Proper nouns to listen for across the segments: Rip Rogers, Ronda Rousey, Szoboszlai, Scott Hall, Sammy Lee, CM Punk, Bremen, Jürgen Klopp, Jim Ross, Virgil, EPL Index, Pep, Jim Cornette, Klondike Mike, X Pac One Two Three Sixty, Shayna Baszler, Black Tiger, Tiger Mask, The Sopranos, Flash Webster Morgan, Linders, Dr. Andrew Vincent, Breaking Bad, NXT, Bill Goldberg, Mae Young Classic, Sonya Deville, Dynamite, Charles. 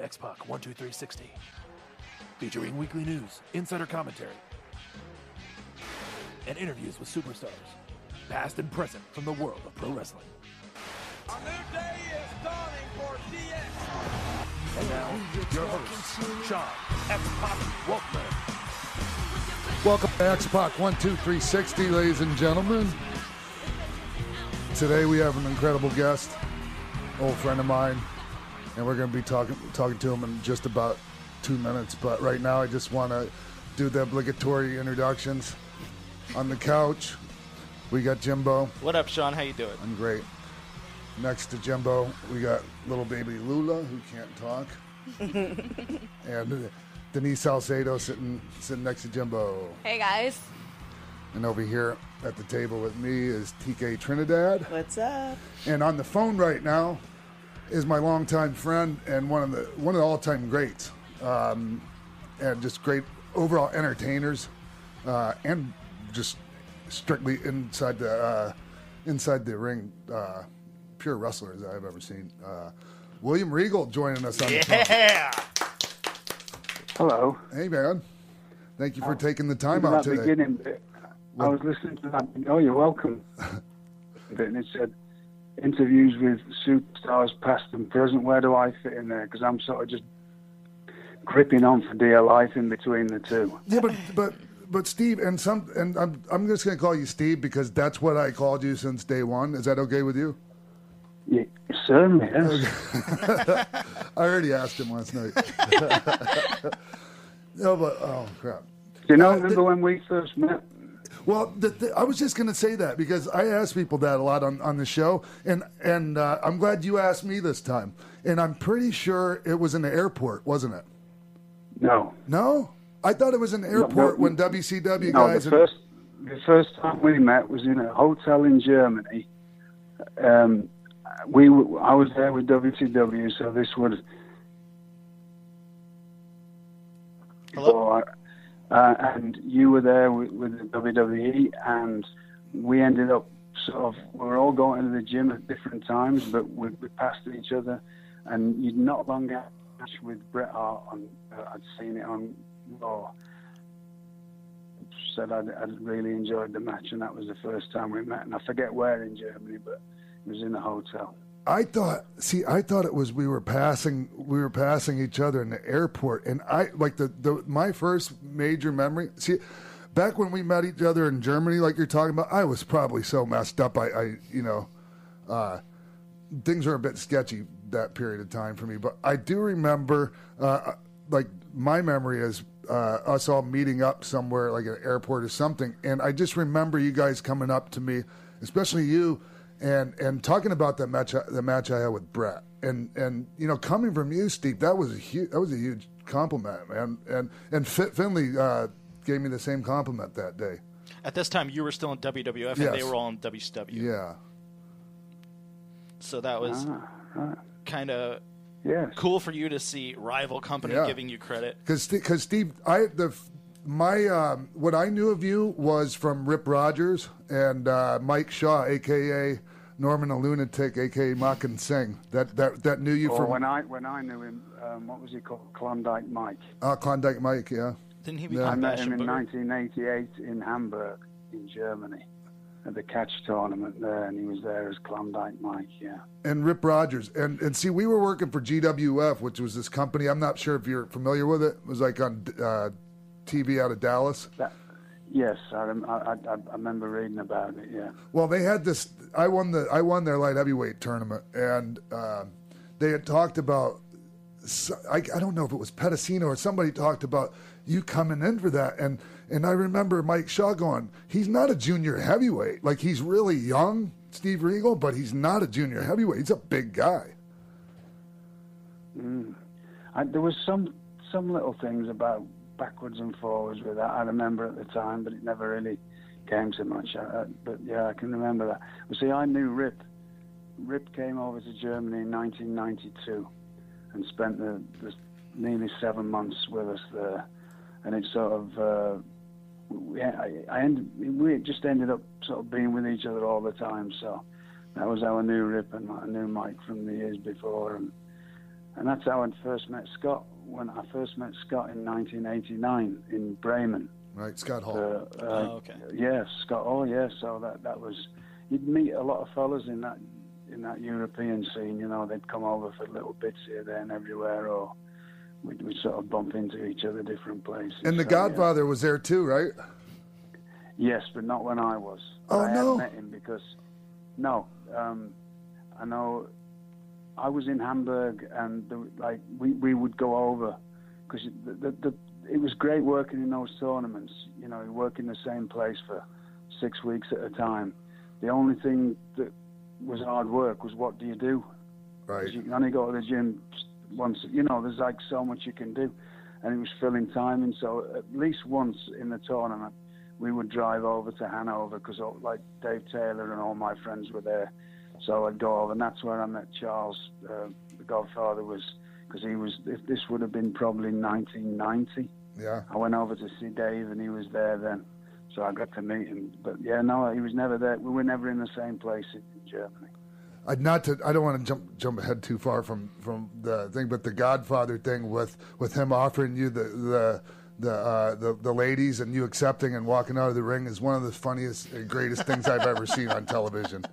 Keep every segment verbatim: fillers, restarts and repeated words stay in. X Pac One Two Three Sixty, featuring weekly news, insider commentary, and interviews with superstars, past and present, from the world of pro wrestling. A new day is dawning for D X. And now, your host, Sean X Pac Wolfman. Welcome to X Pac One Two Three Sixty, ladies and gentlemen. Today we have an incredible guest, old friend of mine. And we're going to be talking talking to him in just about two minutes. But right now, I just want to do the obligatory introductions. On the couch, we got Jimbo. What up, Sean? How you doing? I'm great. Next to Jimbo, we got little baby Lula, who can't talk. And Denise Salcedo sitting, sitting next to Jimbo. Hey, guys. And over here at the table with me is T K Trinidad. What's up? And on the phone right now is my longtime friend and one of the one of the all-time greats, um, and just great overall entertainers, uh, and just strictly inside the uh, inside the ring, uh, pure wrestlers I've ever seen. Uh, William Regal joining us on yeah. the Yeah. Hello. Hey man, thank you for oh, taking the time out today. Beginning, I was listening to that. Oh, you're welcome. And it said, interviews with superstars past and present, where do I fit in there? Because I'm sort of just gripping on for dear life in between the two. Yeah, but but but Steve, and some and I'm I'm just going to call you Steve because that's what I called you since day one. Is that okay with you? Yeah, certainly is. Okay. I already asked him last night. No, but oh crap! Do you know? Uh, remember th- when we first met? Well, the, the, I was just going to say that because I ask people that a lot on, on the show, and and uh, I'm glad you asked me this time. And I'm pretty sure it was in the airport, wasn't it? No. No? I thought it was in the airport no, when W C W no, guys... No, the, first, the first time we met was in a hotel in Germany. Um, we I was there with W C W, so this was... Hello? So I, Uh, and you were there with, with the W W E, and we ended up sort of, we were all going to the gym at different times, but we, we passed each other, and you'd not long got a match with Bret Hart, on, uh, I'd seen it on Raw, said I'd, I'd really enjoyed the match, and that was the first time we met, and I forget where in Germany, but it was in a hotel. I thought, see, I thought it was we were passing, we were passing each other in the airport, and I like the, the my first major memory. See, back when we met each other in Germany, like you're talking about, I was probably so messed up. I, I you know, uh, things were a bit sketchy that period of time for me. But I do remember, uh, like my memory is uh, us all meeting up somewhere, like an airport or something, and I just remember you guys coming up to me, especially you. And and talking about that match, the match I had with Bret, and and you know, coming from you, Steve, that was a huge, that was a huge compliment, man. And and Fit Finley uh, gave me the same compliment that day. At this time, you were still in W W F, yes. And they were all in W C W. Yeah. So that was ah, right. kind of yes. cool for you to see rival company yeah. giving you credit. Because because Steve, I the. My um, what I knew of you was from Rip Rogers and uh, Mike Shaw, aka Norman the Lunatic, aka Mock and Sing. That that that knew you oh, from when I when I knew him. Um, what was he called? Klondike Mike. Ah, uh, Klondike Mike. Yeah. Didn't he become yeah. I met him in nineteen eighty-eight in Hamburg, in Germany, at the catch tournament there, and he was there as Klondike Mike. Yeah. And Rip Rogers, and and see, we were working for G W F, which was this company. I'm not sure if you're familiar with it. It was like on. Uh, T V out of Dallas. That, yes, I, I, I, I remember reading about it. Yeah. Well, they had this. I won the. I won their light heavyweight tournament, and uh, they had talked about I, I don't know if it was Pedicino or somebody talked about you coming in for that. And, and I remember Mike Shaw going, he's not a junior heavyweight. Like, he's really young, Steve Regal, but he's not a junior heavyweight. He's a big guy. Mm. I, there was some some little things about backwards and forwards with that. I remember at the time, but it never really came so much. I, I, but, yeah, I can remember that. Well, see, I knew Rip. Rip came over to Germany in nineteen ninety-two and spent the, the nearly seven months with us there. And it sort of, uh, we, I, I ended, we just ended up sort of being with each other all the time. So that was how I knew Rip and I knew Mike from the years before. And, and that's how I first met Scott, when I first met Scott in nineteen eighty-nine in Bremen. Right, Scott Hall. Uh, uh, oh, okay. Yeah, Scott Hall, yeah. So that, that was, you'd meet a lot of fellas in that in that European scene, you know, they'd come over for little bits here, there, and everywhere, or we'd, we'd sort of bump into each other different places. And the so, Godfather yeah. was there too, right? Yes, but not when I was. Oh, I no. I met him because, no, um, I know I was in Hamburg, and the, like we, we would go over, because the, the, the, it was great working in those tournaments, you know, you work in the same place for six weeks at a time. The only thing that was hard work was what do you do? Right. You can only go to the gym once, you know, there's like so much you can do. And it was filling time, and so at least once in the tournament, we would drive over to Hanover because like Dave Taylor and all my friends were there. So I'd go over, and that's where I met Charles. Uh, the Godfather was, because he was, if this would have been probably nineteen ninety. Yeah. I went over to see Dave, and he was there then. So I got to meet him. But yeah, no, he was never there. We were never in the same place in Germany. I'd not to, I don't want to jump jump ahead too far from, from the thing, but the Godfather thing with, with him offering you the the the, uh, the the ladies and you accepting and walking out of the ring is one of the funniest and greatest things I've ever seen on television.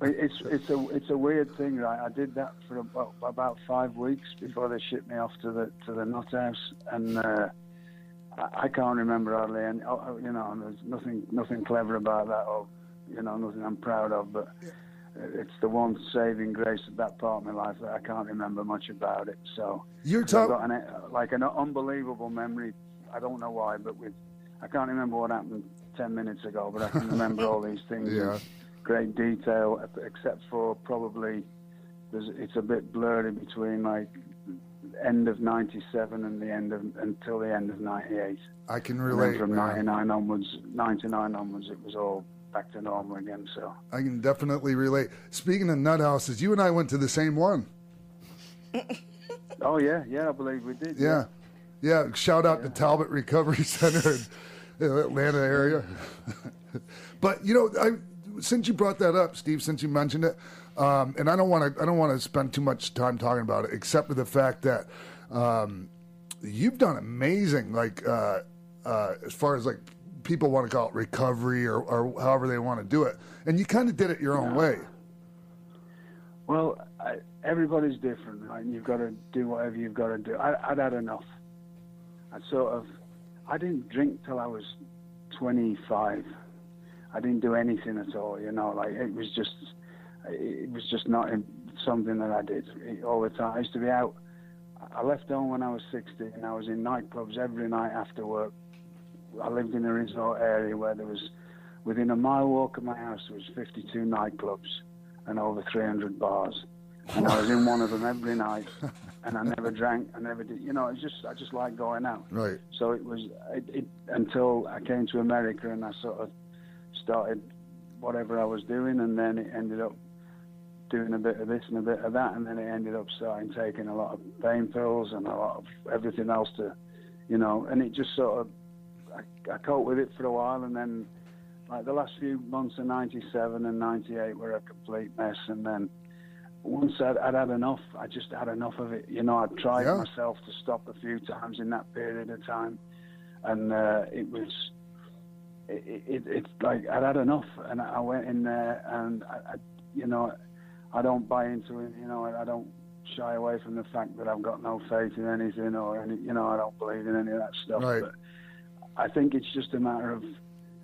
it's it's a it's a weird thing, right? I did that for about, about five weeks before they shipped me off to the to the nut house, and uh, I, I can't remember hardly, and you know, there's nothing nothing clever about that, or you know, nothing I'm proud of, but it's the one saving grace of that part of my life that I can't remember much about it. So you're talking like an unbelievable memory. I don't know why, but with I can't remember what happened ten minutes ago, but I can remember all these things. Yeah. Great detail, except for probably there's, it's a bit blurry between like end of ninety-seven and the end of until the end of ninety-eight. I can relate. From ninety-nine onwards, ninety-nine onwards, it was all back to normal again. So I can definitely relate. Speaking of nut houses, you and I went to the same one. Oh yeah, yeah, I believe we did. Yeah, yeah. yeah shout out yeah. to Talbot Recovery Center in the Atlanta area. But you know, I. Since you brought that up, Steve, since you mentioned it, um, and I don't want to, I don't want to spend too much time talking about it, except for the fact that um, you've done amazing, like uh, uh, as far as like people want to call it recovery or, or however they want to do it, and you kind of did it your own yeah. way. Well, I, everybody's different, right? You've got to do whatever you've got to do. I, I'd had enough. I sort of, I didn't drink till I was twenty-five. I didn't do anything at all, you know, like it was just, it was just not something that I did all the time. I used to be out, I left home when I was sixteen, and I was in nightclubs every night after work. I lived in a resort area where there was, within a mile walk of my house, there was fifty-two nightclubs and over three hundred bars. And I was in one of them every night, and I never drank, I never did, you know, it's just, I just liked going out. Right. So it was, it, it, until I came to America and I sort of, started whatever I was doing, and then it ended up doing a bit of this and a bit of that, and then it ended up starting taking a lot of pain pills and a lot of everything else to, you know, and it just sort of, I, I coped with it for a while, and then like the last few months of ninety-seven and ninety-eight were a complete mess, and then once I'd, I'd had enough, I just had enough of it, you know, I'd tried yeah. myself to stop a few times in that period of time, and uh, it was, It, it, it's like I'd had enough, and I went in there, and I, I, you know, I don't buy into it. You know, I don't shy away from the fact that I've got no faith in anything, or any, you know, I don't believe in any of that stuff. Right. But I think it's just a matter of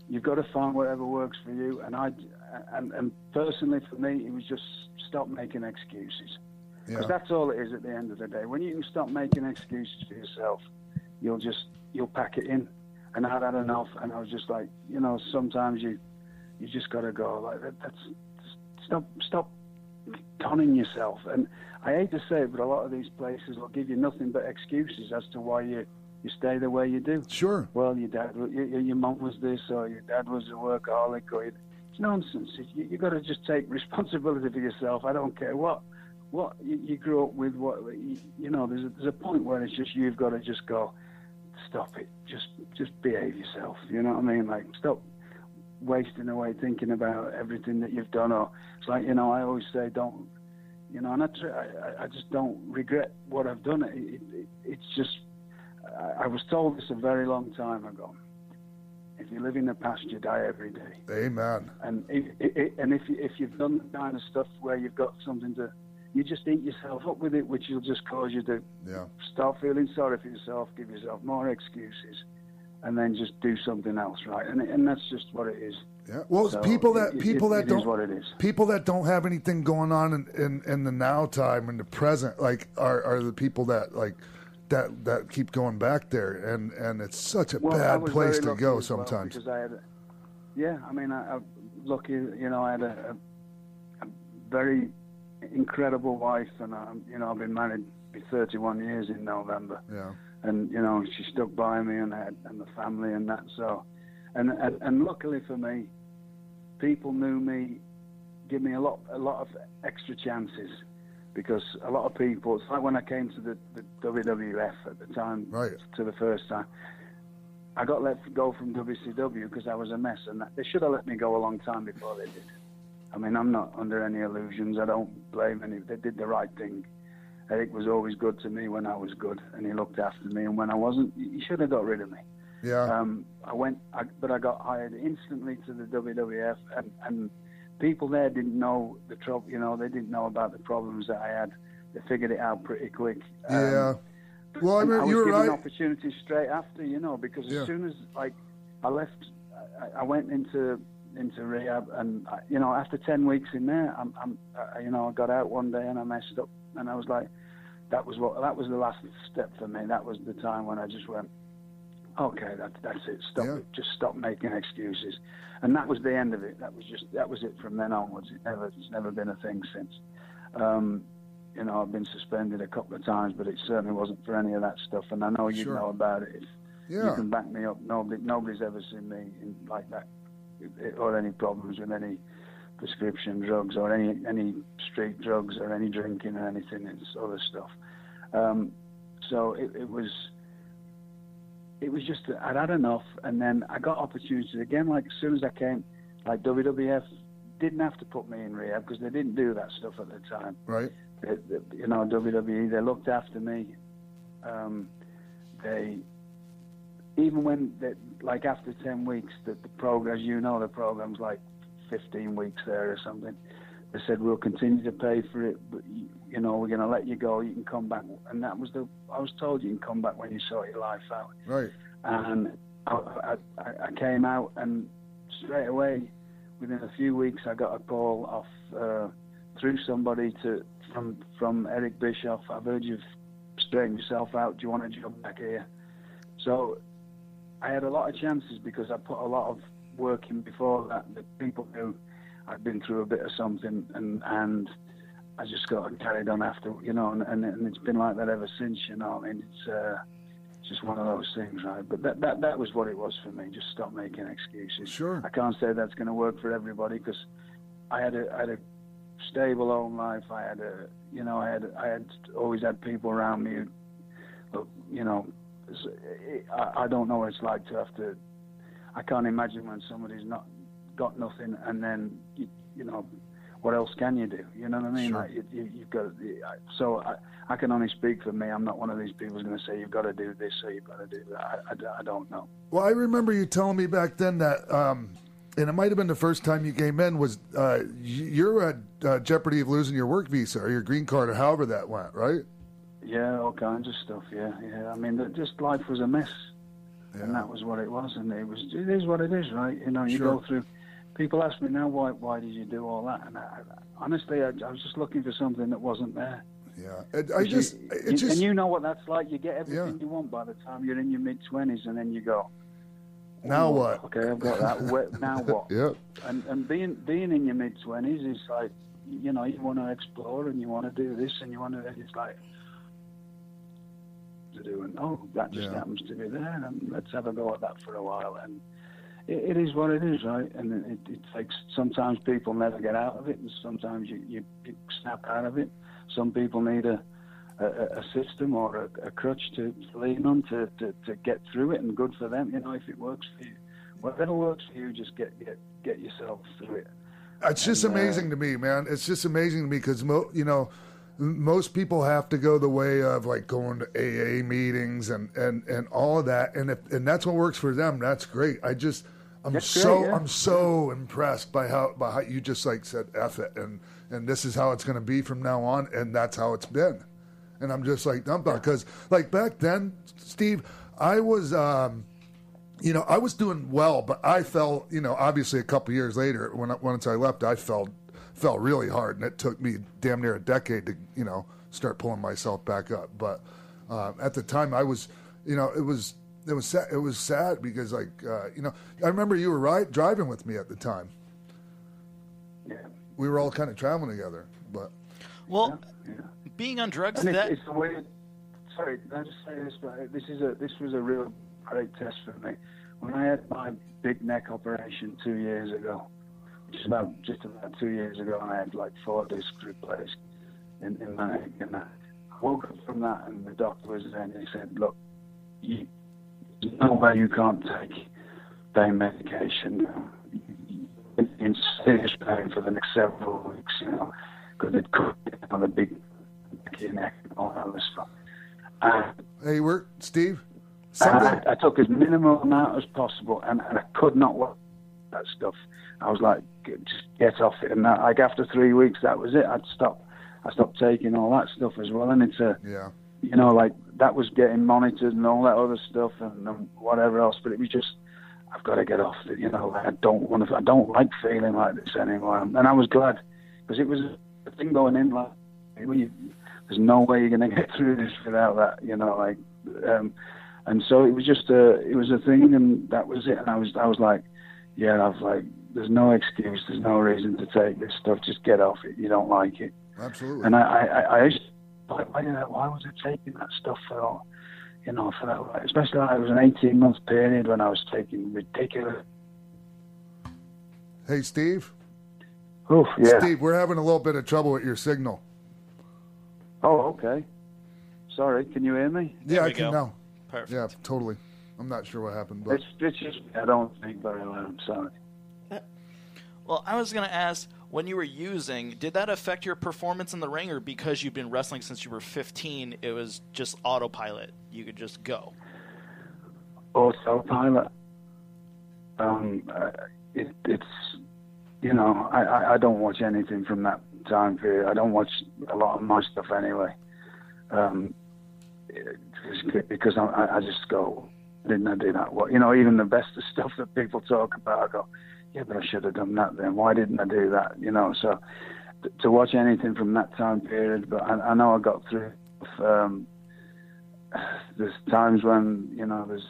you've got to find whatever works for you. And I, and, and personally for me, it was just stop making excuses. Because yeah. that's all it is at the end of the day. When you can stop making excuses for yourself, you'll just, you'll pack it in. And I had had enough, and I was just like, you know, sometimes you you just got to go. Like, that, that's, stop, stop conning yourself. And I hate to say it, but a lot of these places will give you nothing but excuses as to why you, you stay the way you do. Sure. Well, your dad, your, your mom was this, or your dad was a workaholic, or it's nonsense. You, you got to just take responsibility for yourself. I don't care what. What you, you grew up with, what you, you know, there's a, there's a point where it's just you've got to just go, stop it, just just behave yourself. You know what I mean? Like, stop wasting away thinking about everything that you've done. Or it's like, you know, I always say, don't, you know, and I try, I, I just don't regret what I've done. It, it, it, it's just, I, I was told this a very long time ago. If you live in the past, you die every day. Amen. And it, it, it, and if you, if you've done the kind of stuff where you've got something to, you just eat yourself up with it, which will just cause you to yeah. start feeling sorry for yourself, give yourself more excuses, and then just do something else, right? And and that's just what it is. Yeah. Well, so people that it, people it, that it don't is what it is. People that don't have anything going on in, in, in the now time and the present, like are, are the people that like that that keep going back there, and, and it's such a well, bad place to go sometimes. Well, because I had, a, yeah, I mean, I, I'm lucky, you know, I had a, a, a very incredible wife, and I'm, you know, I've been married thirty-one years in November. Yeah. And you know, she stuck by me and had, and the family and that. So, and, and and luckily for me, people knew me, give me a lot a lot of extra chances, because a lot of people. It's like when I came to the, the W W F at the time, right. to the first time. I got let go from W C W because I was a mess, and that, they should have let me go a long time before they did. I mean, I'm not under any illusions. I don't blame any. They did the right thing. Eric was always good to me when I was good, and he looked after me. And when I wasn't, he should have got rid of me. Yeah. Um, I went, I, but I got hired instantly to the W W F, and, and people there didn't know the trouble. You know, they didn't know about the problems that I had. They figured it out pretty quick. Um, yeah. Well, I mean, I was you're given right. opportunities straight after, you know, because as yeah. soon as like I left, I, I went into. into rehab, and you know, after ten weeks in there, I'm, I'm I, you know, I got out one day and I messed up, and I was like, that was what, that was the last step for me. That was the time when I just went, okay, that, that's it, stop yeah. it, just stop making excuses, and that was the end of it. That was just, that was it from then onwards. It never, it's never been a thing since. Um, you know, I've been suspended a couple of times, but it certainly wasn't for any of that stuff, and I know you sure. know about it. If yeah. you can back me up. Nobody, nobody's ever seen me in, like that. Or any problems with any prescription drugs or any any street drugs or any drinking or anything, it's other stuff. Um, so it, it was it was just that I'd had enough, and then I got opportunities again. Like as soon as I came, like W W F didn't have to put me in rehab because they didn't do that stuff at the time. Right. They, they, you know, W W E, they looked after me. Um, they. Even when, they, like after ten weeks, the, the program, as you know, the program's like fifteen weeks there or something, they said, we'll continue to pay for it, but, you, you know, we're going to let you go, you can come back. And that was the, I was told you can come back when you sort your life out. Right. And I, I, I came out, and straight away, within a few weeks, I got a call off, uh, through somebody to, from, from Eric Bischoff, I've heard you've straightened yourself out, do you want a job back here? So, I had a lot of chances because I put a lot of work in before that. The people knew I'd been through a bit of something, and and I just got carried on after, you know, and, and, and it's been like that ever since, you know. I mean, it's uh, just one of those things, right? But that, that that was what it was for me. Just stop making excuses. Sure. I can't say that's going to work for everybody because I had a I had a stable home life. I had a you know I had I had always had people around me, who, you know. I don't know what it's like to have to. I can't imagine when somebody's not got nothing, and then you, you know, what else can you do? You know what I mean? Sure. Like you, you, you've got. So I, I can only speak for me. I'm not one of these people who's going to say you've got to do this or you've got to do that. I, I, I don't know. Well, I remember you telling me back then that, um, and it might have been the first time you came in was uh, you're at uh, jeopardy of losing your work visa or your green card or however that went, right? Yeah, all kinds of stuff. Yeah, yeah. I mean, just life was a mess, yeah. and that was what it was. And it was, it is what it is, right? You know, you sure. go through. People ask me now, why, why did you do all that? And I, honestly, I, I was just looking for something that wasn't there. Yeah, it, I just, you, it just... And you know what that's like. You get everything yeah. you want by the time you're in your mid-twenties, and then you go... Oh, now what? Okay, I've got that. Now what? Yep. And and being being in your mid-twenties is like, you know, you want to explore, and you want to do this, and you want to... It's like... to do, and oh, that just yeah. happens to be there, and let's have a go at that for a while, and... It is what it is, right? And it, it takes. Sometimes people never get out of it, and sometimes you, you, you snap out of it. Some people need a, a, a system or a, a crutch to lean on to, to, to get through it, and good for them. You know, if it works for you, whatever works for you, just get get, get yourself through it. It's just and, amazing uh, to me, man. It's just amazing to me because, mo- you know, most people have to go the way of like going to A A meetings and, and, and all of that. And if and that's what works for them, that's great. I just... I'm That's so great, yeah. I'm so impressed by how by how you just like said F it and, and this is how it's gonna be from now on, and that's how it's been. And I'm just like dumped on because like back then, Steve, I was um, you know, I was doing well, but I fell, you know, obviously a couple years later when once I left, I fell fell really hard, and it took me damn near a decade to, you know, start pulling myself back up. But uh, at the time I was, you know, it was It was sad, it was sad because, like, uh, you know, I remember you were right driving with me at the time. Yeah. We were all kind of traveling together, but. Well, yeah. Yeah. Being on drugs and that. It's, it's weird, sorry, I just say this, but this is a this was a real great test for me. When I had my big neck operation two years ago, just about just about two years ago, I had like four discs replaced in, in my neck, and I woke up from that, and the doctor was there, and he said, "Look, you." There's no way you can't take pain medication. You're in serious pain for the next several weeks, you know, because it could get on the big neck and all that other stuff. Uh, hey, work, Steve? I, I took as minimal amount as possible, and, and I could not work that stuff. I was like, just get off it. And that, like after three weeks, that was it. I'd stop. I stopped taking all that stuff as well, and it's a... Yeah. You know, like, that was getting monitored and all that other stuff and, and whatever else, but it was just, I've got to get off it, you know, I don't want to, I don't like feeling like this anymore. And I was glad, because it was a thing going in, like, you, there's no way you're going to get through this without that, you know, like, um, and so it was just a, it was a thing, and that was it, and I was, I was like, yeah, I was like, there's no excuse, there's no reason to take this stuff, just get off it, you don't like it. Absolutely. And I, I, I used to, Why, why, did I, why was I taking that stuff for, you know, for that? Especially like it was an eighteen-month period when I was taking ridiculous. Hey, Steve. Oof, yeah. Steve, we're having a little bit of trouble with your signal. Oh, okay. Sorry, can you hear me? Yeah, I can now. Perfect. Yeah, totally. I'm not sure what happened, but it's, it's just I don't think very well. I'm sorry. Well, I was going to ask. When you were using, did that affect your performance in the ring, or because you've been wrestling since you were fifteen, it was just autopilot? You could just go. Autopilot. Um, it, it's, you know, I, I don't watch anything from that time period. I don't watch a lot of my stuff anyway, um, because I, I just go, didn't I do that? Well, you know, even the best of stuff that people talk about, I go, yeah, but I should have done that then. Why didn't I do that? You know, so th- to watch anything from that time period, but I, I know I got through. Um, there's times when, you know, there's,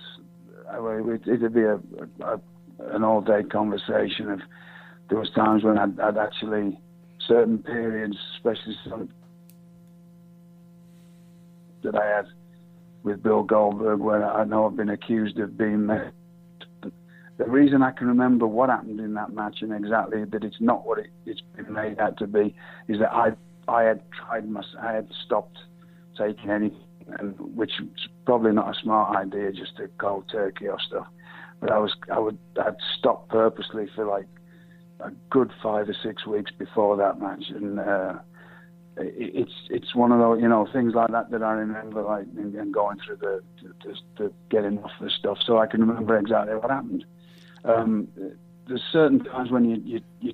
it, it'd be a, a, an all-day conversation. If there was times when I'd, I'd actually, certain periods, especially some that I had with Bill Goldberg, where I know I've been accused of being there. The reason I can remember what happened in that match and exactly that it's not what it, it's been made out to be is that I I had tried my, I had stopped taking anything, and which is probably not a smart idea, just to cold turkey or stuff. But I was I would I'd stopped purposely for like a good five or six weeks before that match, and uh, it, it's it's one of those, you know, things like that that I remember, like, and going through the, the, the getting off the stuff, so I can remember exactly what happened. Um, there's certain times when you, you, you,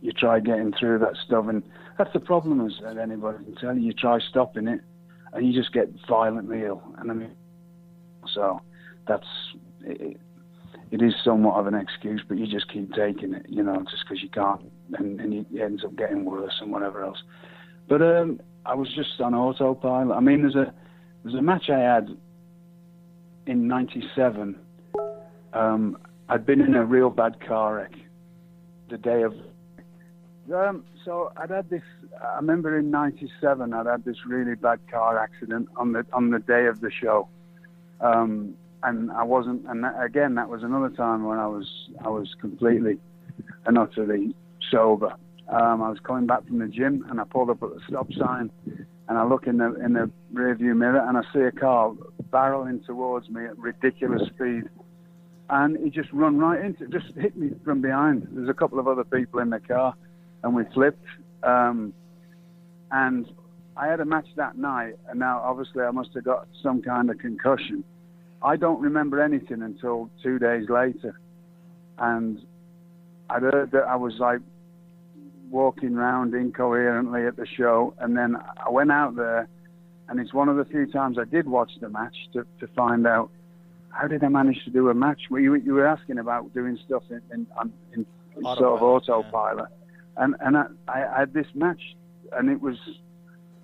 you try getting through that stuff, and that's the problem, as anybody can tell you. You try stopping it, and you just get violently ill. And I mean, so that's it, it is somewhat of an excuse, but you just keep taking it, you know, just because you can't, and, and it ends up getting worse and whatever else. But um, I was just on autopilot. I mean, there's a there's a match I had in ninety-seven. Um, I'd been in a real bad car wreck the day of. Um, so I'd had this. I remember in ninety-seven, I'd had this really bad car accident on the on the day of the show, um, and I wasn't. And that, again, that was another time when I was I was completely and utterly sober. Um, I was coming back from the gym, and I pulled up at the stop sign, and I look in the in the rearview mirror, and I see a car barreling towards me at ridiculous speed, and he just run right into, just hit me from behind. There's a couple of other people in the car. And we flipped, um, and I had a match that night, and now obviously I must have got some kind of concussion. I don't remember anything until two days later, and I heard that I was like walking around incoherently at the show, and then I went out there, and it's one of the few times I did watch the match to, to find out, how did I manage to do a match? Well, you, you were asking about doing stuff in, in, in, in sort of autopilot. Yeah. And and I, I had this match, and it was it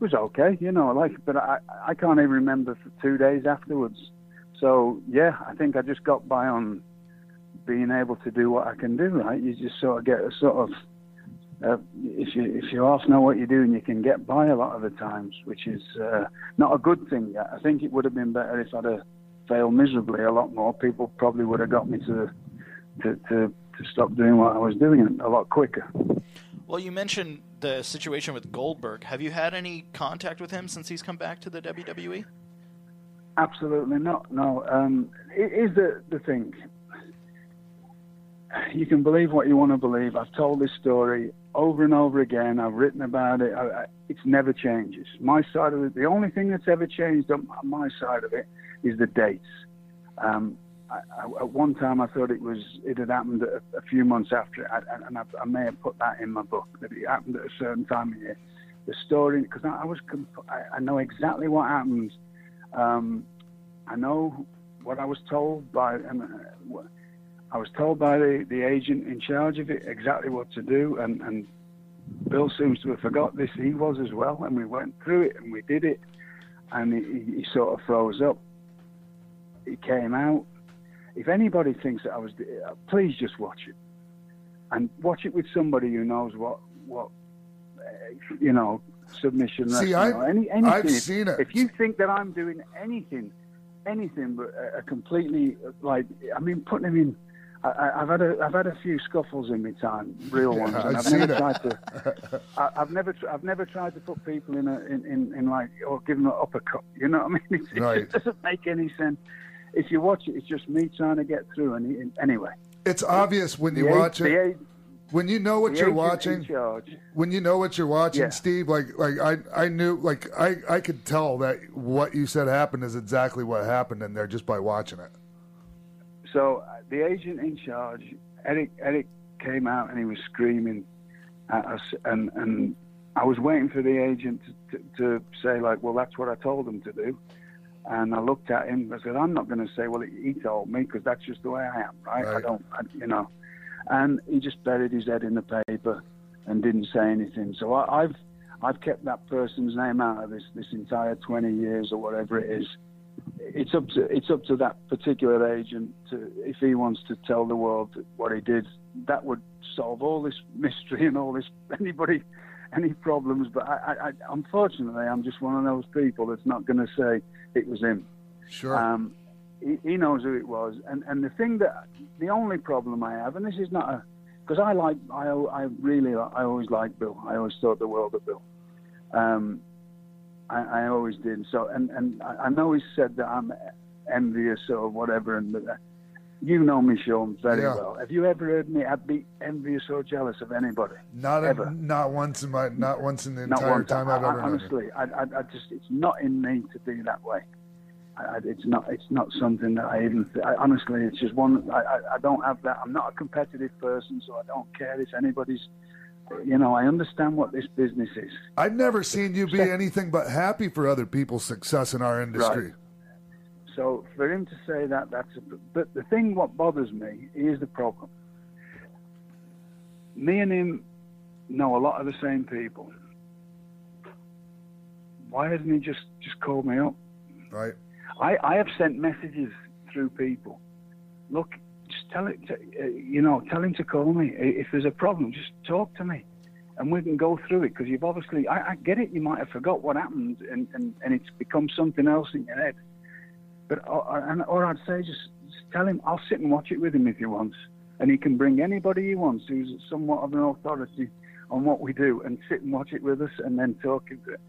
was okay, you know. Like, but I, I can't even remember for two days afterwards. So yeah, I think I just got by on being able to do what I can do. Right, you just sort of get a sort of uh, if you if you half know what you're doing, you can get by a lot of the times, which is uh, not a good thing yet. I think it would have been better if I'd have failed miserably a lot more. People probably would have got me to to to, to stop doing what I was doing a lot quicker. Well, you mentioned the situation with Goldberg. Have you had any contact with him since he's come back to the W W E? Absolutely not, no. Um, it is the, the thing. You can believe what you want to believe. I've told this story over and over again. I've written about it. I, I, it's never changes. My side of it, the only thing that's ever changed on my side of it is the dates. Um, I, I, at one time, I thought it was it had happened a, a few months after it, I, and I, I may have put that in my book that it happened at a certain time of year. The story, because I, I was, comp- I, I know exactly what happened. Um, I know what I was told by, and uh, I was told by the, the agent in charge of it exactly what to do, and, and Bill seems to have forgot this. He was as well, and we went through it and we did it, and he, he sort of froze up. He came out. If anybody thinks that I was, please just watch it, and watch it with somebody who knows what what uh, you know, submission wrestling. See, I've, any, anything. I've if, seen it. If you think that I'm doing anything, anything but a, a completely like, I mean, putting him in. I, I've had a I've had a few scuffles in my time, real ones. Yeah, I've, I've never it. tried to. I, I've never I've never tried to put people in a in, in, in like, or give them an uppercut. You know what I mean? It's, right. It just doesn't make any sense. If you watch it, it's just me trying to get through. And anyway, it's obvious when you watch it, when you know what you're watching, when you know what you're watching, Steve. Like, like I, I knew, like I, I could tell that what you said happened is exactly what happened in there just by watching it. So uh, the agent in charge, Eric, Eric came out and he was screaming at us, and and I was waiting for the agent to, to, to say like, well, that's what I told them to do. And I looked at him. I said, "I'm not going to say, well, he told me, because that's just the way I am, right? right. I don't, I, you know." And he just buried his head in the paper and didn't say anything. So I, I've, I've kept that person's name out of this this entire twenty years or whatever it is. It's up to it's up to that particular agent to, if he wants to tell the world what he did. That would solve all this mystery and all this anybody, any problems. But I, I, I, unfortunately, I'm just one of those people that's not going to say it was him. Sure. Um, he, he knows who it was. And, and the thing that, the only problem I have, and this is not a, because I like, I, I really, I always liked Bill. I always thought the world of Bill. Um, I, I always did. So, and, and I, I know he said that I'm envious or whatever, and uh, you know me, Sean, very yeah. well. Have you ever heard me? I'd be envious or jealous of anybody. Not ever. A, not once in my. Not once in the not entire time I've ever. I, honestly, I, I, I just. It's not in me to be that way. I, it's not. It's not something that I even. I, honestly, it's just one. I, I. I don't have that. I'm not a competitive person, so I don't care if anybody's. You know, I understand what this business is. I've never seen you be anything but happy for other people's success in our industry. Right. So for him to say that, that's a, but the thing what bothers me is the problem. Me and him know a lot of the same people. why hasn't he just, just called me up? Right. I, I have sent messages through people. Look, just tell it, to, uh, you know, tell him to call me. If there's a problem, just talk to me, and we can go through it. Because you've obviously, I, I get it. You might have forgot what happened, and, and, and it's become something else in your head. But or, or I'd say just, just tell him. I'll sit and watch it with him if he wants, and he can bring anybody he wants who's somewhat of an authority on what we do, and sit and watch it with us, and then talk into it.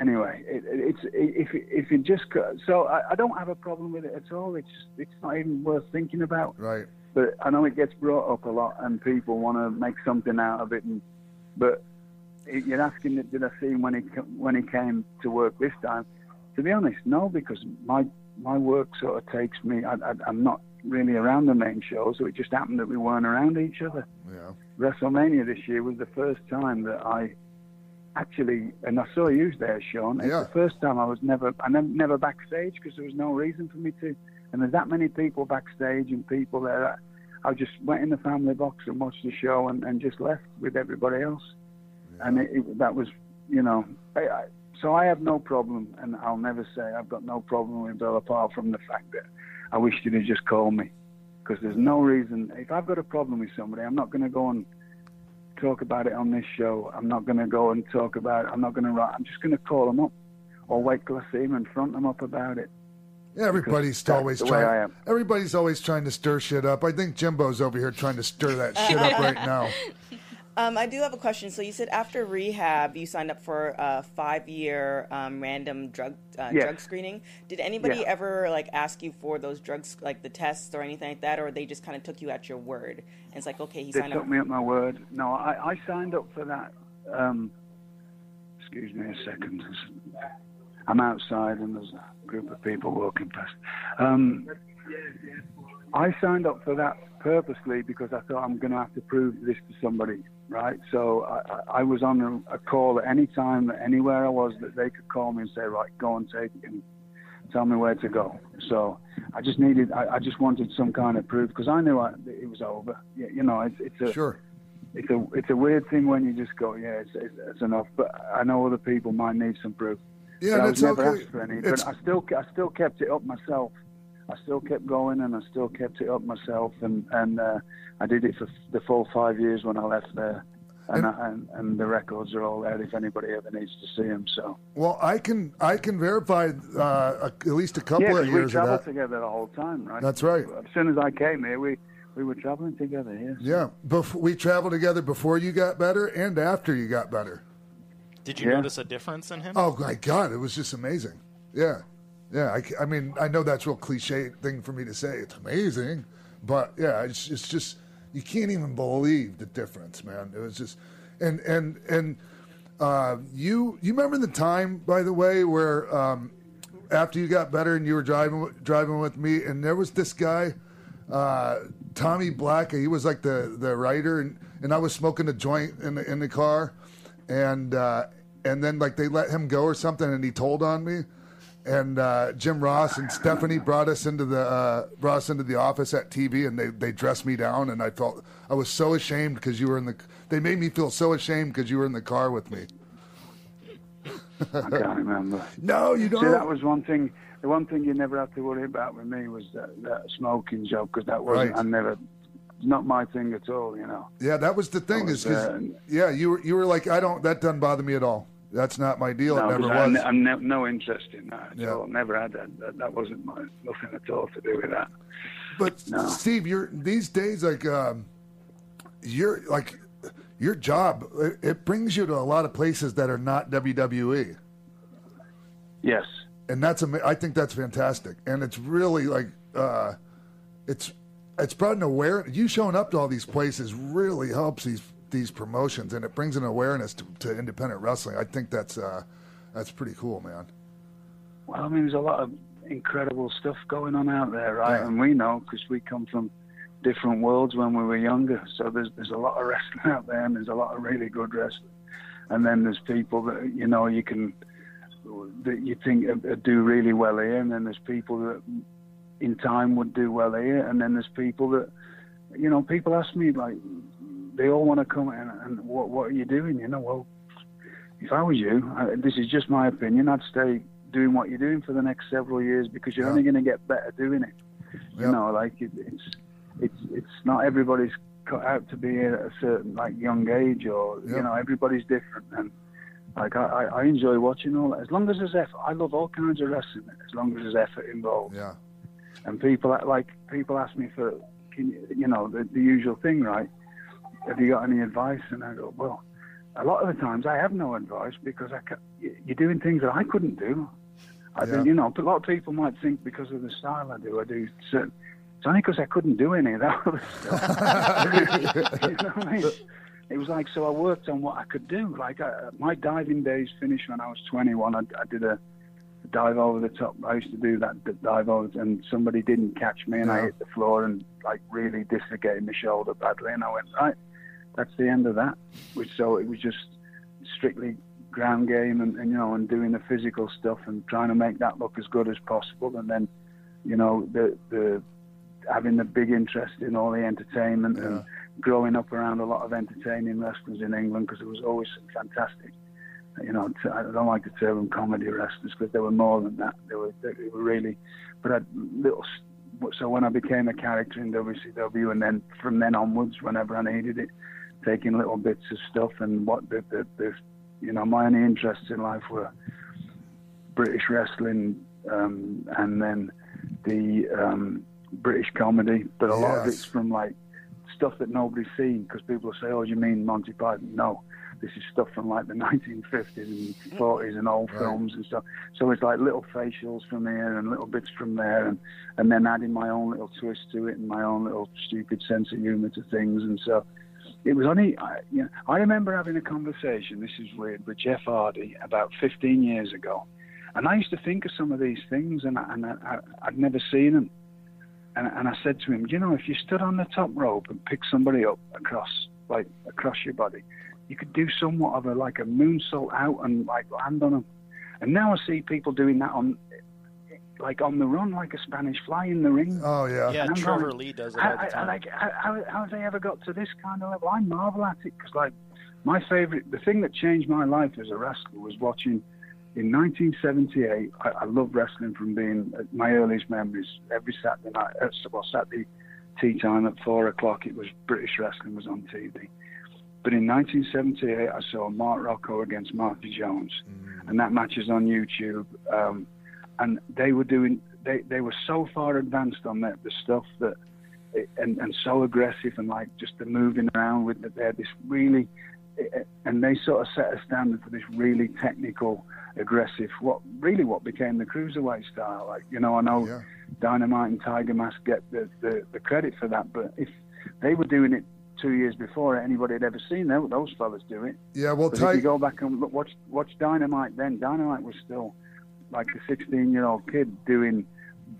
Anyway, it, it's if if it just so I, I don't have a problem with it at all. It's it's not even worth thinking about. Right. But I know it gets brought up a lot, and people want to make something out of it. And but it, you're asking, did I see him when he when he came to work this time? To be honest, no, because my my work sort of takes me. I, I, I'm not really around the main show, so it just happened that we weren't around each other. Yeah. WrestleMania this year was the first time that I. Actually, and I saw you there, Sean. It's yeah. the first time I was never, I never, never backstage because there was no reason for me to. And there's that many people backstage and people there. I, I just went in the family box and watched the show and, and just left with everybody else. Yeah. And it, it, that was, you know, I, I, so I have no problem, and I'll never say I've got no problem with Bill apart from the fact that I wish you'd have just called me because there's no reason. If I've got a problem with somebody, I'm not going to go and talk about it on this show. I'm not going to go and talk about it. I'm not going to write. I'm just going to call them up or wait till I see them and front them up about it. Yeah, everybody's always trying. Everybody's always trying to stir shit up. I think Jimbo's over here trying to stir that shit up right now. Um, I do have a question. So you said after rehab, you signed up for a five-year um, random drug uh, yes. drug screening. Did anybody yeah. ever like ask you for those drugs, like the tests or anything like that, or they just kind of took you at your word? And it's like, okay, he they signed up. They took me at my word. No, I, I signed up for that. Um, excuse me a second. I'm outside and there's a group of people walking past. Um, I signed up for that purposely because I thought I'm going to have to prove this to somebody. Right, so I, I was on a, a call at any time, anywhere I was, that they could call me and say, right, go and take it and tell me where to go. So I just needed, I, I just wanted some kind of proof because I knew I, it was over. You, you know, it's, it's a, sure, it's a, it's a weird thing when you just go, yeah, it's, it's, it's enough. But I know other people might need some proof. Yeah, and I was never okay. asked for any, but it's... I still, I still kept it up myself. I still kept going and I still kept it up myself and, and uh, I did it for the full five years when I left there and, and, I, and, and the records are all there if anybody ever needs to see them. So. Well, I can I can verify uh, at least a couple yeah, of years of that. Yeah, we traveled together the whole time, right? That's right. As soon as I came here, we, we were traveling together, yes. Yeah, Bef- we traveled together before you got better and after you got better. Did you yeah. notice a difference in him? Oh, my God, it was just amazing. Yeah. Yeah, I, I mean, I know that's a real cliche thing for me to say. It's amazing. But, yeah, it's, it's just, you can't even believe the difference, man. It was just, and, and, and uh, you, you remember the time, by the way, where um, after you got better and you were driving, driving with me, and there was this guy, uh, Tommy Black, he was like the, the writer, and, and I was smoking a joint in the, in the car, and, uh, and then, like, they let him go or something, and he told on me. And uh, Jim Ross and Stephanie brought us into the uh, brought us into the office at T V, and they, they dressed me down, and I felt I was so ashamed because you were in the. They made me feel so ashamed because you were in the car with me. I can't remember. No, you don't. See, that was one thing. The one thing you never have to worry about with me was that, that smoking job because that wasn't. Right. I never. Not my thing at all, you know. Yeah, that was the thing. Was, is cause, uh, yeah, you were you were like I don't. That doesn't bother me at all. That's not my deal. No, it never was. I, I'm ne- no interest in that. Yeah. So I never had that. That, that wasn't my nothing at all to do with that. But no. Steve, you're these days like um, you're like your job. It, it brings you to a lot of places that are not W W E. Yes, and that's am- I think that's fantastic, and it's really like uh, it's it's brought an awareness. You showing up to all these places really helps these. these promotions, and it brings an awareness to, to independent wrestling. I think that's uh, that's pretty cool, man. Well, I mean, there's a lot of incredible stuff going on out there, right? Yeah. And we know because we come from different worlds when we were younger. So there's there's a lot of wrestling out there, and there's a lot of really good wrestling. And then there's people that you know you can that you think uh, do really well here, and then there's people that in time would do well here, and then there's people that you know. People ask me like. They all want to come and, and what, what are you doing? You know, well, if I were you, I, this is just my opinion, I'd stay doing what you're doing for the next several years, because you're yeah. only going to get better doing it. Yeah. You know, like it, it's it's it's not everybody's cut out to be at a certain like young age, or yeah. you know, everybody's different. And like I, I enjoy watching all that, as long as there's effort. I love all kinds of wrestling, as long as there's effort involved. Yeah. And people like people ask me for, can you, you know, the, the usual thing, right? Have you got any advice? And I go, well, a lot of the times I have no advice, because I can, you're doing things that I couldn't do. I yeah. think, you know, a lot of people might think because of the style I do, I do certain. It's only because I couldn't do any of that other stuff. You know what I mean? It was like, so I worked on what I could do. Like I, my diving days finished when I was twenty-one. I, I did a dive over the top. I used to do that dive over, and somebody didn't catch me, and yeah. I hit the floor and like really dislocated my shoulder badly. And I went, right, that's the end of that. Which, so it was just strictly ground game, and, and you know, and doing the physical stuff and trying to make that look as good as possible. And then, you know, the the having the big interest in all the entertainment yeah. and growing up around a lot of entertaining wrestlers in England, because it was always fantastic. You know, I don't like to term them comedy wrestlers, because they were more than that. They were, they were really, but I little. So when I became a character in W C W, and then from then onwards, whenever I needed it, taking little bits of stuff, and what the, the, the you know, my only interests in life were British wrestling, um, and then the um, British comedy. But a yes. lot of it's from like stuff that nobody's seen, because people say, "Oh, you mean Monty Python?" No. This is stuff from like the nineteen fifties and forties and old right. films and stuff. So it's like little facials from here and little bits from there, and, and then adding my own little twist to it and my own little stupid sense of humor to things. And so it was only, I, you know, I remember having a conversation, this is weird, with Jeff Hardy about fifteen years ago. And I used to think of some of these things, and, I, and I, I, I'd never seen them. And, and I said to him, you know, if you stood on the top rope and picked somebody up across, like across your body, you could do somewhat of a like a moonsault out and like land on them. And now I see people doing that on like on the run, like a Spanish fly in the ring. Oh yeah, yeah. Trevor like, Lee does it all the time. I, I, like, how, how have they ever got to this kind of level? I marvel at it, because like my favorite, the thing that changed my life as a wrestler was watching. In nineteen seventy-eight, I, I loved wrestling from being at my earliest memories. Every Saturday night, well Saturday tea time at four o'clock, it was British wrestling was on T V. But in nineteen seventy-eight, I saw Mark Rocco against Marty Jones, mm. and that match is on YouTube. Um, and they were doing, they, they were so far advanced on that, the stuff that, it, and, and so aggressive, and like just the moving around with that, they had this really, it, and they sort of set a standard for this really technical, aggressive, what really what became the cruiserweight style. Like, you know, I know yeah. Dynamite and Tiger Mask get the, the, the credit for that, but if they were doing it two years before anybody had ever seen them, those fellas do it. Yeah, well, Tiger. If you go back and look, watch, watch Dynamite then. Dynamite was still like a sixteen-year-old kid doing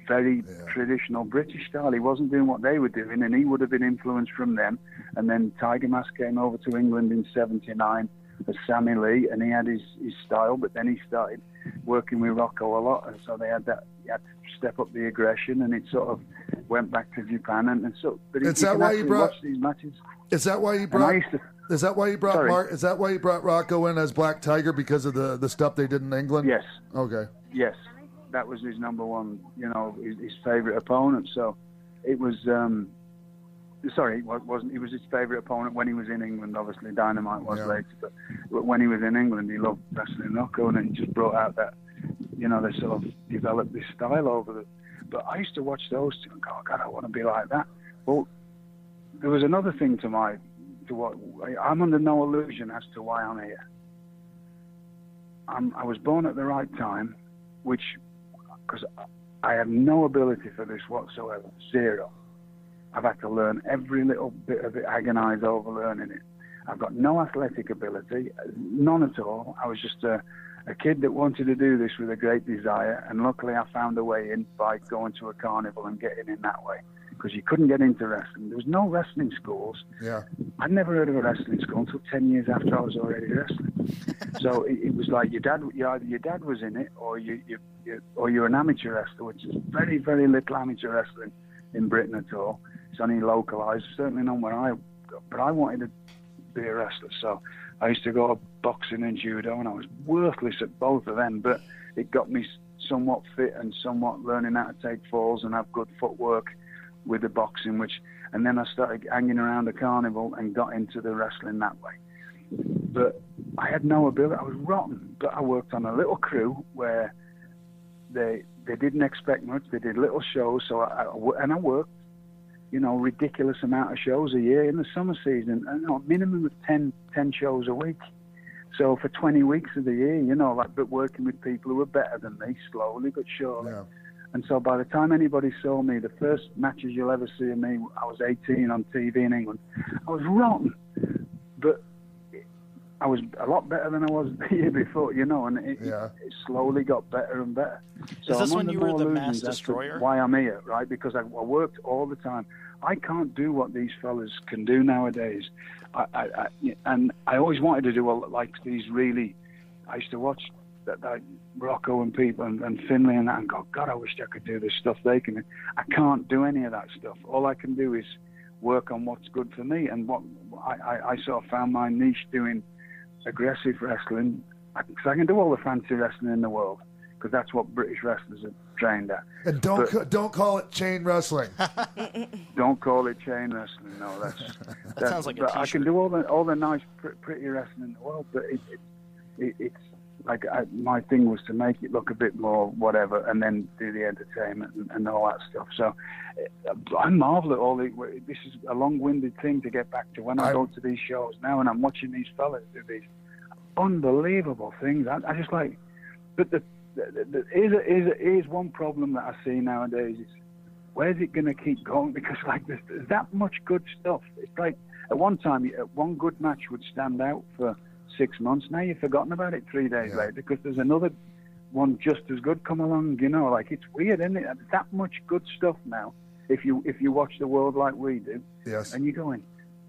very yeah. traditional British style. He wasn't doing what they were doing, and he would have been influenced from them. And then Tiger Mask came over to England in seventy-nine as Sammy Lee, and he had his, his style, but then he started working with Rocco a lot, and so they had that, he had to step up the aggression, and it sort of went back to Japan, and, and so. But is that why you brought these matches? Is that why you brought? To, is that why you brought Mark? Is that why you brought Rocco in as Black Tiger, because of the, the stuff they did in England? Yes. Okay. Yes, that was his number one, you know, his, his favorite opponent. So it was. Um, Sorry, it wasn't. He was his favourite opponent when he was in England. Obviously, Dynamite was yeah. later, but when he was in England, he loved wrestling Rocco, and it just brought out that, you know, they sort of developed this style over the. But I used to watch those two and go, oh, God, I want to be like that. Well, there was another thing to my, to what I'm under no illusion as to why I'm here. I'm, I was born at the right time, which, because I have no ability for this whatsoever, zero. I've had to learn every little bit of it, agonize over learning it. I've got no athletic ability, none at all. I was just a, a kid that wanted to do this with a great desire, and luckily I found a way in by going to a carnival and getting in that way, because you couldn't get into wrestling. There was no wrestling schools. Yeah, I'd never heard of a wrestling school until ten years after I was already wrestling. So it, it was like your dad, you, either your dad was in it, or, you, you, you, or you're an amateur wrestler, which is very, very little amateur wrestling in Britain at all. It's only localized, certainly not where I, but I wanted to be a wrestler. So I used to go to boxing and judo, and I was worthless at both of them, but it got me somewhat fit and somewhat learning how to take falls and have good footwork with the boxing, which, and then I started hanging around the carnival and got into the wrestling that way. But I had no ability, I was rotten, but I worked on a little crew where they they didn't expect much, they did little shows, so I, I, and I worked, you know, ridiculous amount of shows a year in the summer season, and a minimum of ten, ten shows a week. So for twenty weeks of the year, you know, like, but working with people who were better than me, slowly but surely. Yeah. And so by the time anybody saw me, the first matches you'll ever see of me, I was eighteen on T V in England. I was rotten, but I was a lot better than I was the year before, you know, and it, yeah. it, it slowly got better and better. So is this I'm when you were the Mass Destroyer? Why I'm here, right? Because I, I worked all the time. I can't do what these fellas can do nowadays. I, I, I, and I always wanted to do a, like these really, I used to watch that, that Rocco and people and, and Finlay and that, and go, God, I wish I could do this stuff they can do. I can't do any of that stuff. All I can do is work on what's good for me, and what I, I, I sort of found my niche doing aggressive wrestling, because I, I can do all the fancy wrestling in the world, because that's what British wrestlers are trained at. And don't but, don't call it chain wrestling. Don't call it chain wrestling. No, that's that that's, sounds like but a t-shirt. I can do all the all the nice, pretty wrestling in the world, but it, it, it it's like I, my thing was to make it look a bit more whatever, and then do the entertainment and, and all that stuff. So I marvel at all the, this is a long-winded thing to get back to when I, I go to these shows now, and I'm watching these fellas do these unbelievable things. I, I just like, but the, the, the here's, a, here's, a, here's one problem that I see nowadays is, where's it going to keep going? Because like there's, there's that much good stuff. It's like at one time, one good match would stand out for six months. Now you've forgotten about it three days yeah. later, because there's another one just as good come along, you know. Like, it's weird, isn't it? That much good stuff now, if you if you watch the world like we do. Yes. And you're going,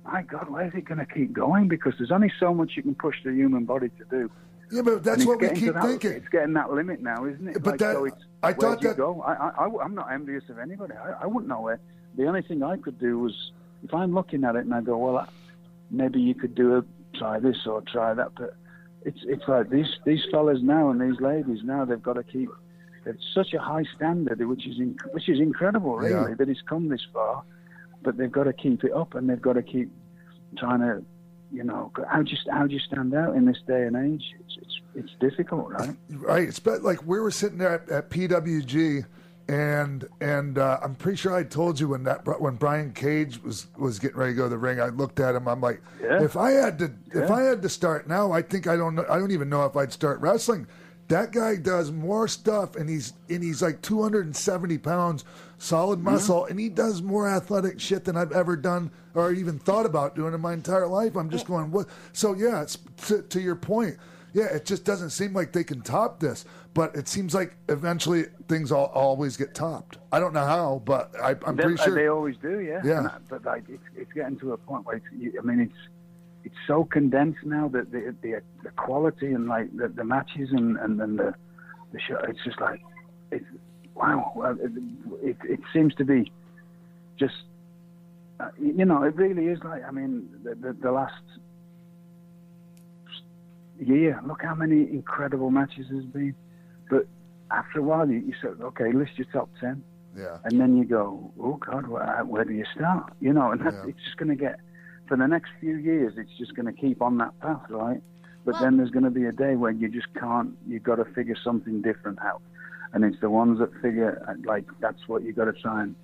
my God, where's it going to keep going? Because there's only so much you can push the human body to do. Yeah, but that's what we keep that, thinking. It's getting that limit now, isn't it? But like, that, so it's, I thought that... Go? I, I, I, I'm not envious of anybody. I, I wouldn't know where. The only thing I could do was, if I'm looking at it and I go, well, I, maybe you could do a try this or try that, but it's it's like these these fellas now and these ladies now, they've got to keep, it's such a high standard, which is in, which is incredible, really, yeah. that it's come this far, but they've got to keep it up, and they've got to keep trying to, you know, how do you, how do you stand out in this day and age? It's it's, it's difficult, right? Right. It's but like we were sitting there at, at P W G, and and uh, I'm pretty sure I told you when that when Brian Cage was, was getting ready to go to the ring, I looked at him. I'm like, yeah. if I had to yeah. if I had to start now, I think I don't know, I don't even know if I'd start wrestling. That guy does more stuff, and he's and he's like two hundred seventy pounds, solid muscle, yeah. and he does more athletic shit than I've ever done or even thought about doing in my entire life. I'm just yeah. going, what? So yeah, it's, to, to your point. Yeah, it just doesn't seem like they can top this, but it seems like eventually things all, always get topped. I don't know how, but I, I'm they, pretty sure they always do. Yeah, yeah. I, but like, it's, it's getting to a point where it's, I mean, it's it's so condensed now that the the, the quality and like the, the matches and and, and the, the show, it's just like it's wow. It, it, it seems to be just uh, you know, it really is like, I mean, the the, the last. Yeah, look how many incredible matches there's been. But after a while, you, you say, okay, list your top ten. Yeah. And then you go, oh, God, where, where do you start? You know, and that's, yeah. it's just going to get, for the next few years, it's just going to keep on that path, right? But well, then there's going to be a day where you just can't, you've got to figure something different out. And it's the ones that figure, like, that's what you've got to try and,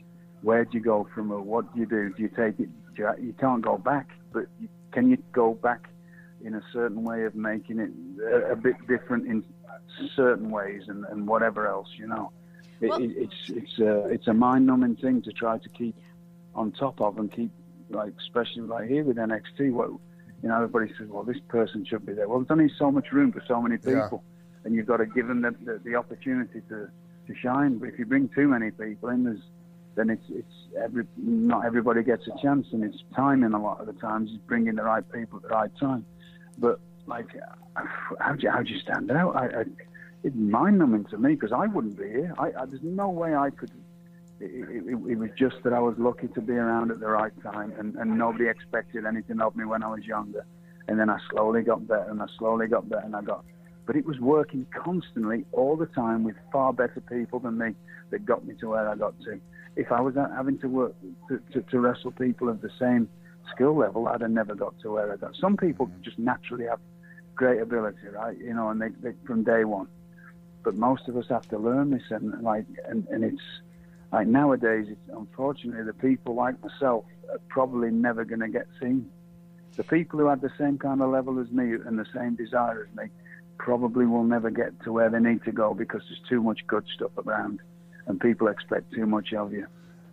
where do you go from it? What do you do? Do you take it? Do you, you can't go back, but you, can you go back in a certain way of making it a, a bit different in certain ways and, and whatever else, you know, it, well, it, it's it's a it's a mind-numbing thing to try to keep on top of and keep, like, especially like here with N X T. What, you know, everybody says, well, this person should be there. Well, there's only so much room for so many people, yeah. and you've got to give them the, the, the opportunity to, to shine. But if you bring too many people in, there's then it's it's every not everybody gets a chance, and it's timing a lot of the times. It's bringing the right people at the right time. But, like, how do you, how do you stand out? I, I, it's mind-numbing to me, because I wouldn't be here. I, I, there's no way I could It, it, it was just that I was lucky to be around at the right time, and, and nobody expected anything of me when I was younger. And then I slowly got better, and I slowly got better, and I got... But it was working constantly all the time with far better people than me that got me to where I got to. If I was having to work to, to, to wrestle people of the same skill level, I'd have never got to where I got. Some people just naturally have great ability, right? You know, and they, they from day one. But most of us have to learn this, and like, and, and it's... Like nowadays, it's, unfortunately, the people like myself are probably never going to get seen. The people who had the same kind of level as me and the same desire as me probably will never get to where they need to go because there's too much good stuff around and people expect too much of you.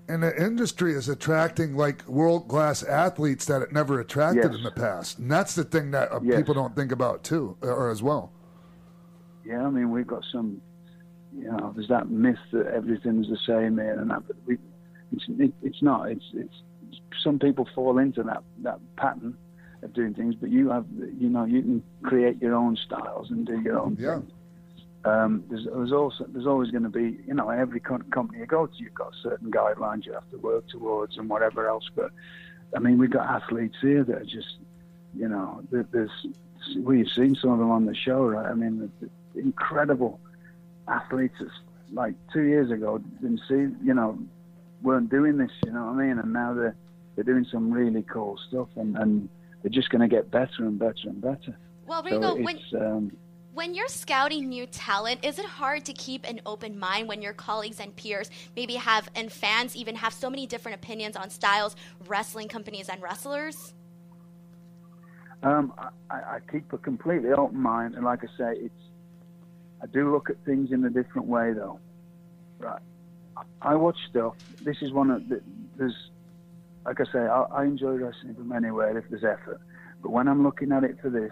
And the industry is attracting, like, world-class athletes that it never attracted yes. in the past. And that's the thing that uh, yes. people don't think about, too, or as well. Yeah, I mean, we've got some... You know, there's that myth that everything's the same here and that, but we, it's, it, it's not. It's, it's some people fall into that, that pattern of doing things, but you have, you know, you can create your own styles and do your own yeah. thing. Um, there's, there's also there's always going to be, you know, every company you go to, you've got certain guidelines you have to work towards and whatever else. But I mean, we've got athletes here that are just, you know, there's we've seen some of them on the show, right? I mean, incredible. Athletes like two years ago didn't see, you know, weren't doing this, you know what I mean? And now they're, they're doing some really cool stuff, and, and they're just going to get better and better and better. Well, Regal, so when, um, when you're scouting new talent, is it hard to keep an open mind when your colleagues and peers maybe have, and fans even have so many different opinions on styles, wrestling companies, and wrestlers? Um, I, I keep a completely open mind, and like I say, it's, I do look at things in a different way, though. Right. I watch stuff. This is one of the... There's, like I say, I, I enjoy wrestling from anywhere if there's effort. But when I'm looking at it for this,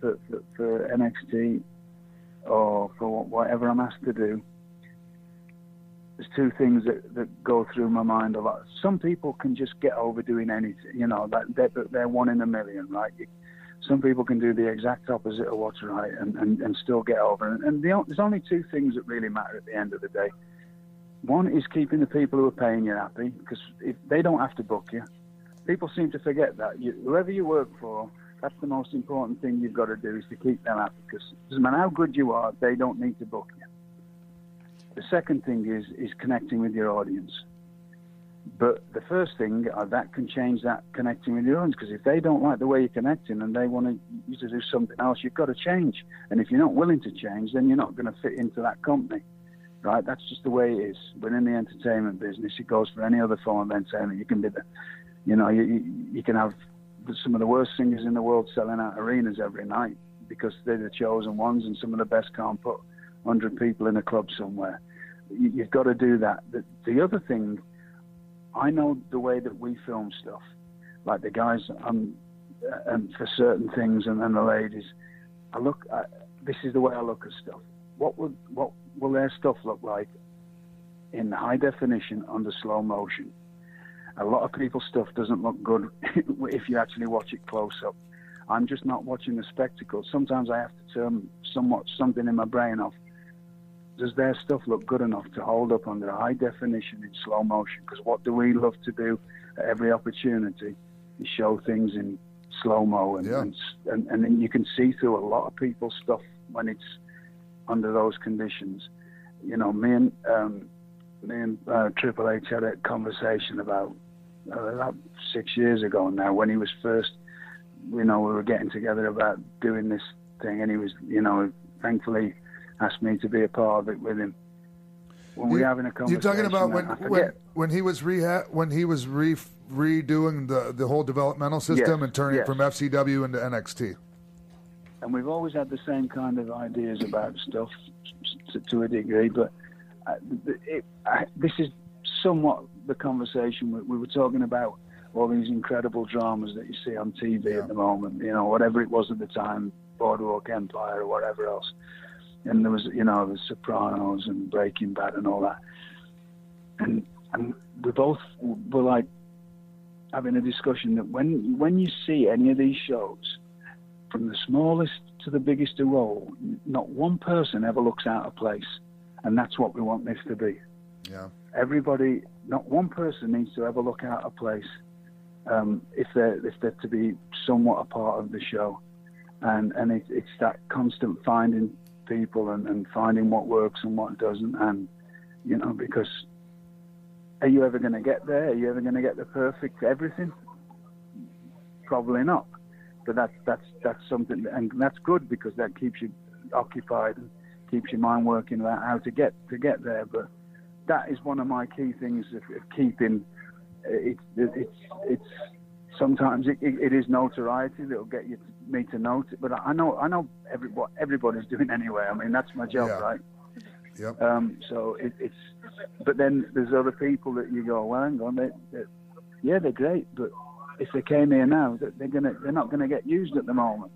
for, for, for N X T, or for whatever I'm asked to do, there's two things that, that go through my mind a lot. Some people can just get over doing anything, you know, that they're, they're one in a million, right? You, Some people can do the exact opposite of what's right and, and, and still get over. And, and the, there's only two things that really matter at the end of the day. One is keeping the people who are paying you happy, because if they don't have to book you. People seem to forget that. You, whoever you work for, that's the most important thing you've got to do, is to keep them happy, because it doesn't matter how good you are, they don't need to book you. The second thing is, is connecting with your audience. But the first thing, uh, that can change that connecting with your audience, because if they don't like the way you're connecting and they want you to do something else, you've got to change. And if you're not willing to change, then you're not going to fit into that company, right? That's just the way it is. We're in the entertainment business. It goes for any other form of entertainment. You can be the, you know, you, you, you can have some of the worst singers in the world selling out arenas every night because they're the chosen ones, and some of the best can't put one hundred people in a club somewhere. You, you've got to do that. The, the other thing... I know the way that we film stuff, like the guys um, and for certain things, and then the ladies. I look. At, this is the way I look at stuff. What would what will their stuff look like in high definition under slow motion? A lot of people's stuff doesn't look good if you actually watch it close up. I'm just not watching the spectacle. Sometimes I have to turn somewhat something in my brain off. Does their stuff look good enough to hold up under high definition in slow motion? Because what do we love to do at every opportunity is show things in slow-mo. And, yeah. and, and, and then you can see through a lot of people's stuff when it's under those conditions. You know, me and, um, me and uh, Triple H had a conversation about, uh, about six years ago now, when he was first, you know, we were getting together about doing this thing, and he was, you know, thankfully... asked me to be a part of it with him. When you, we're having a conversation, you're talking about when when, when he was reha- when he was re- redoing the the whole developmental system yes, and turning yes. it from F C W into N X T. And we've always had the same kind of ideas about stuff to, to a degree, but uh, it, I, this is somewhat the conversation we, we were talking about. All these incredible dramas that you see on T V yeah. at the moment, you know, whatever it was at the time, Boardwalk Empire or whatever else. And there was, you know, the Sopranos and Breaking Bad and all that. And and we both were like having a discussion that when when you see any of these shows, from the smallest to the biggest of all, not one person ever looks out of place. And that's what we want this to be. Yeah. everybody, not one person needs to ever look out of place um, if they're if they're to be somewhat a part of the show. And and it, it's that constant finding people and, and finding what works and what doesn't. And, you know, because are you ever going to get there? Are you ever going to get the perfect everything? Probably not. But that's that's that's something, and that's good because that keeps you occupied and keeps your mind working about how to get to get there. But that is one of my key things of, of keeping. It's it, it's it's sometimes it, it, it is notoriety that'll get you to, me to note it. But I know I know every, what everybody's doing anyway. I mean that's my job, yeah. Right? Yep. Um, so it, it's but then there's other people that you go, well, hang on, they, they, yeah, they're great, but if they came here now, they're gonna they're not gonna get used at the moment.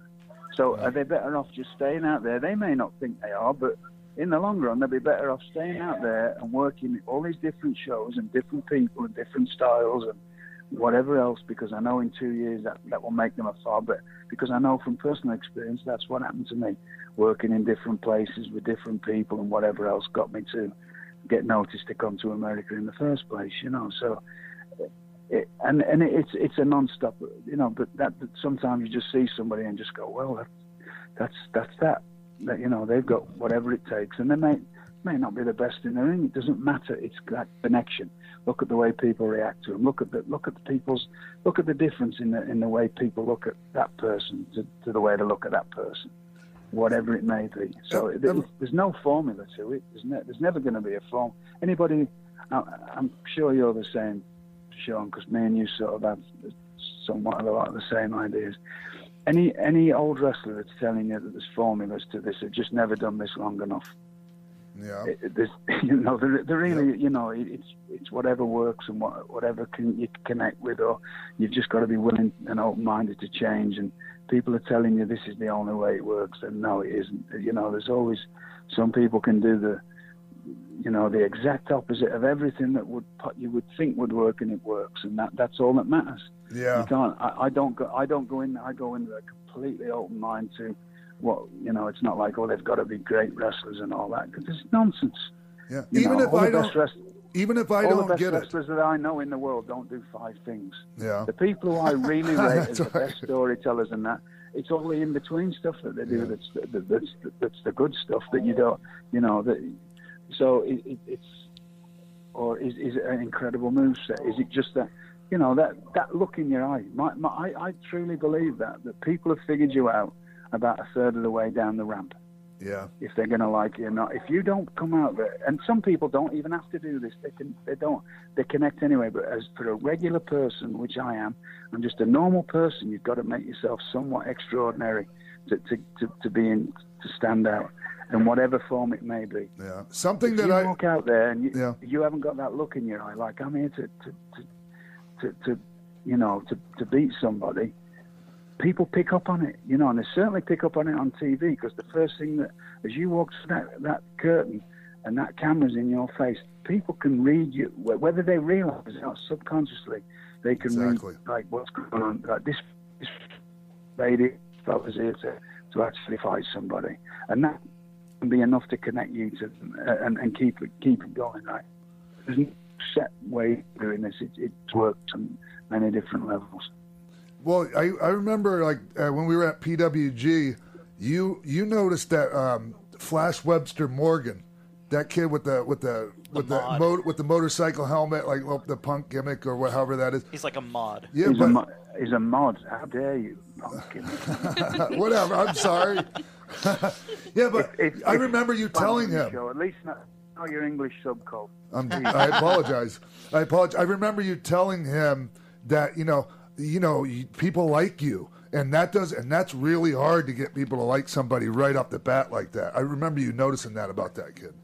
So right. Are they better off just staying out there? They may not think they are, but in the long run, they'll be better off staying out there and working all these different shows and different people and different styles and whatever else, because I know in two years that, that will make them a far better. Because I know from personal experience, that's what happened to me. Working in different places with different people and whatever else got me to get noticed to come to America in the first place, you know. So... It, and and it, it's it's a non-stop, you know. But that but sometimes you just see somebody and just go, well, that's that's that. that you know, they've got whatever it takes, and they may may not be the best in the ring. It doesn't matter. It's that connection. Look at the way people react to them. Look at the look at the people's look at the difference in the in the way people look at that person to, to the way they look at that person, whatever it may be. So it, it, there's no formula to it. There's, ne- there's never going to be a form. Anybody, I, I'm sure you're the same, Sean, because me and you sort of have somewhat of a lot of the same ideas. Any any old wrestler that's telling you that there's formulas to this have just never done this long enough. Yeah. It, it, you know, they're, they're really, yeah. you know, it, it's it's whatever works and what, whatever can you connect with, or you've just got to be willing and open-minded to change. And people are telling you this is the only way it works, and no, it isn't. You know, there's always some people can do the. You know, the exact opposite of everything that would you would think would work, and it works, and that, that's all that matters. Yeah, you can't. I, I don't go. I don't go in. I go in with a completely open mind to what you know. It's not like oh, they've got to be great wrestlers and all that because it's nonsense. Yeah, you even, know, if I don't, rest, even if I don't, even if I don't get it, all the best wrestlers that I know in the world don't do five things. Yeah, the people who I really rate as the right. best storytellers and that. It's all the in-between stuff that they do. Yeah. That's the, that, that's the, that's the good stuff that you don't. You know that. So it, it, it's, or is, is it an incredible moveset? Is it just that, you know, that, that look in your eye? My, my, I, I truly believe that, that people have figured you out about a third of the way down the ramp. Yeah. If they're going to like you or not. If you don't come out there, and some people don't even have to do this. They can, they don't, they connect anyway. But as for a regular person, which I am, I'm just a normal person. You've got to make yourself somewhat extraordinary to, to, to, to be in, to stand out. In whatever form it may be. Yeah, something if that you I walk out there and you, yeah. you haven't got that look in your eye. Like I'm here to, to, to, to, to you know, to, to beat somebody. People pick up on it, you know, and they certainly pick up on it on T V because the first thing that, as you walk through that, that curtain and that camera's in your face, people can read you whether they realise it or not subconsciously. They can exactly. read like what's going on. Like this, this lady, that was here to, to actually fight somebody, and that. Be enough to connect you to uh, and, and keep it keep it going. Right, there's no set way of doing this. It, it's worked on many different levels. Well, I, I remember like uh, when we were at P W G, you you noticed that um, Flash Webster Morgan, that kid with the with the with the, the mo- with the motorcycle helmet, like well, the punk gimmick or whatever that is. He's like a mod. Yeah, he's, but... a, mo- he's a mod. How dare you? Whatever. I'm sorry. Yeah, but it, it, I remember you telling him. Show. At least not, not your English subculture. I apologize. I apologize. I remember you telling him that you know, you know, you, people like you, and that does, and that's really hard to get people to like somebody right off the bat like that. I remember you noticing that about that kid.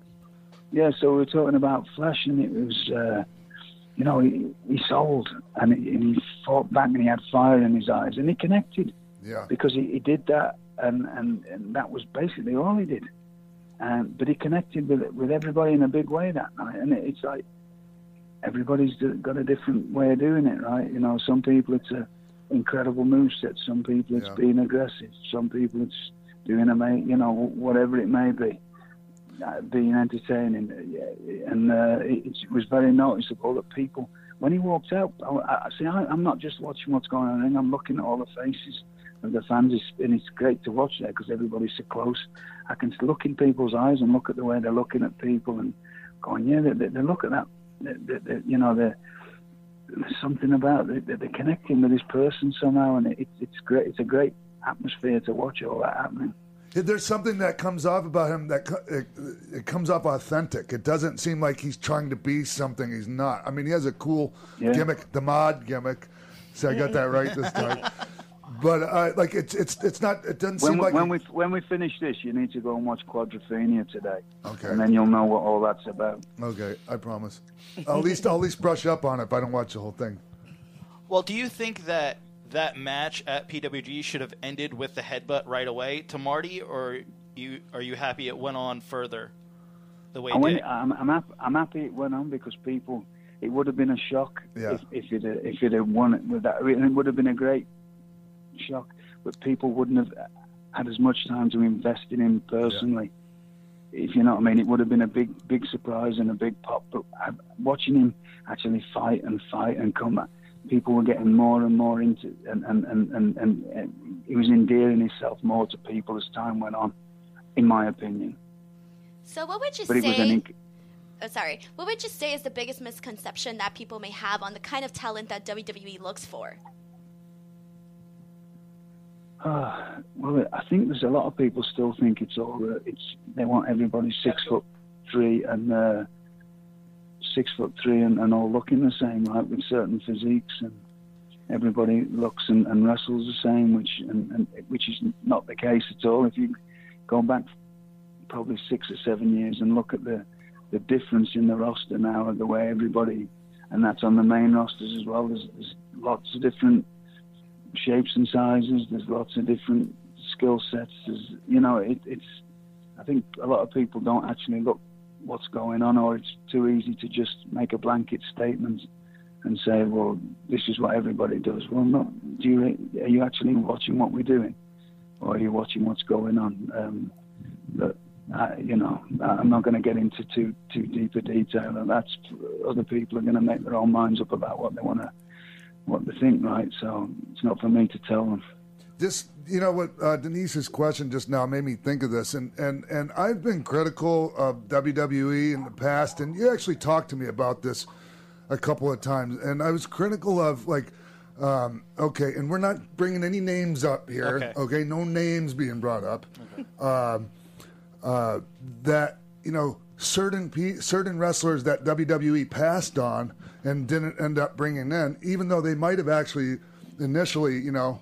Yeah, so we were talking about Flash, and it was, uh, you know, he, he sold, and he, and he fought back, and he had fire in his eyes, and he connected. Yeah, because he, he did that. And, and and that was basically all he did, and but he connected with with everybody in a big way that night. And it, it's like everybody's got a different way of doing it, right? You know, some people it's a incredible moveset, some people it's yeah. being aggressive, some people it's doing a you know whatever it may be. being entertaining, and uh, it was very noticeable that people, when he walked out, I, I see, I, I'm not just watching what's going on in the ring, I'm looking at all the faces of the fans, and it's great to watch that because everybody's so close. I can look in people's eyes and look at the way they're looking at people and going, yeah, they, they, they look at that, they, they, they, you know, they're, there's something about it, they're connecting with this person somehow, and it, it's great. It's a great atmosphere to watch all that happening. There's something that comes off about him that it, it comes off authentic. It doesn't seem like he's trying to be something he's not. I mean, he has a cool yeah. gimmick, the mod gimmick. So I got that right this time. But uh, like it's it's it's not. It doesn't when seem we, like when we when we finish this, you need to go and watch Quadrophenia today. Okay. And then you'll know what all that's about. Okay, I promise. I'll at least I'll at least brush up on it if I don't watch the whole thing. Well, do you think that that match at P W G should have ended with the headbutt right away to Marty, or you are you happy it went on further? The way it went, did? I'm I'm happy, I'm happy it went on because people. It would have been a shock yeah. if if it if it had won it with that. It would have been a great shock, but people wouldn't have had as much time to invest in him personally, yeah. if you know what I mean. It would have been a big big surprise and a big pop, but watching him actually fight and fight and come back, people were getting more and more into and and, and, and, and and he was endearing himself more to people as time went on, in my opinion. So what would you but say inc- oh, sorry what would you say is the biggest misconception that people may have on the kind of talent that W W E looks for? Uh, well, I think there's a lot of people still think it's all. Uh, it's they want everybody six foot three and uh, six foot three and, and all looking the same, like with certain physiques, and everybody looks and, and wrestles the same, which and, and which is not the case at all. If you go back probably six or seven years and look at the the difference in the roster now, and the way everybody, and that's on the main rosters as well. There's, there's lots of different shapes and sizes, there's lots of different skill sets, there's, you know, it, it's, I think a lot of people don't actually look what's going on, or it's too easy to just make a blanket statement and say, well, this is what everybody does. Well, not, do you, are you actually watching what we're doing, or are you watching what's going on? Um, but, I, you know, I'm not going to get into too, too deep a detail, and that's, other people are going to make their own minds up about what they want to what they think, right? So it's not for me to tell them. This, you know what, uh, Denise's question just now made me think of this, and, and, and I've been critical of W W E in the past, and you actually talked to me about this a couple of times, and I was critical of, like, um, okay, and we're not bringing any names up here, okay, okay? No names being brought up, okay. um, uh, that, you know, certain pe- certain wrestlers that W W E passed on and didn't end up bringing in, even though they might have actually initially, you know,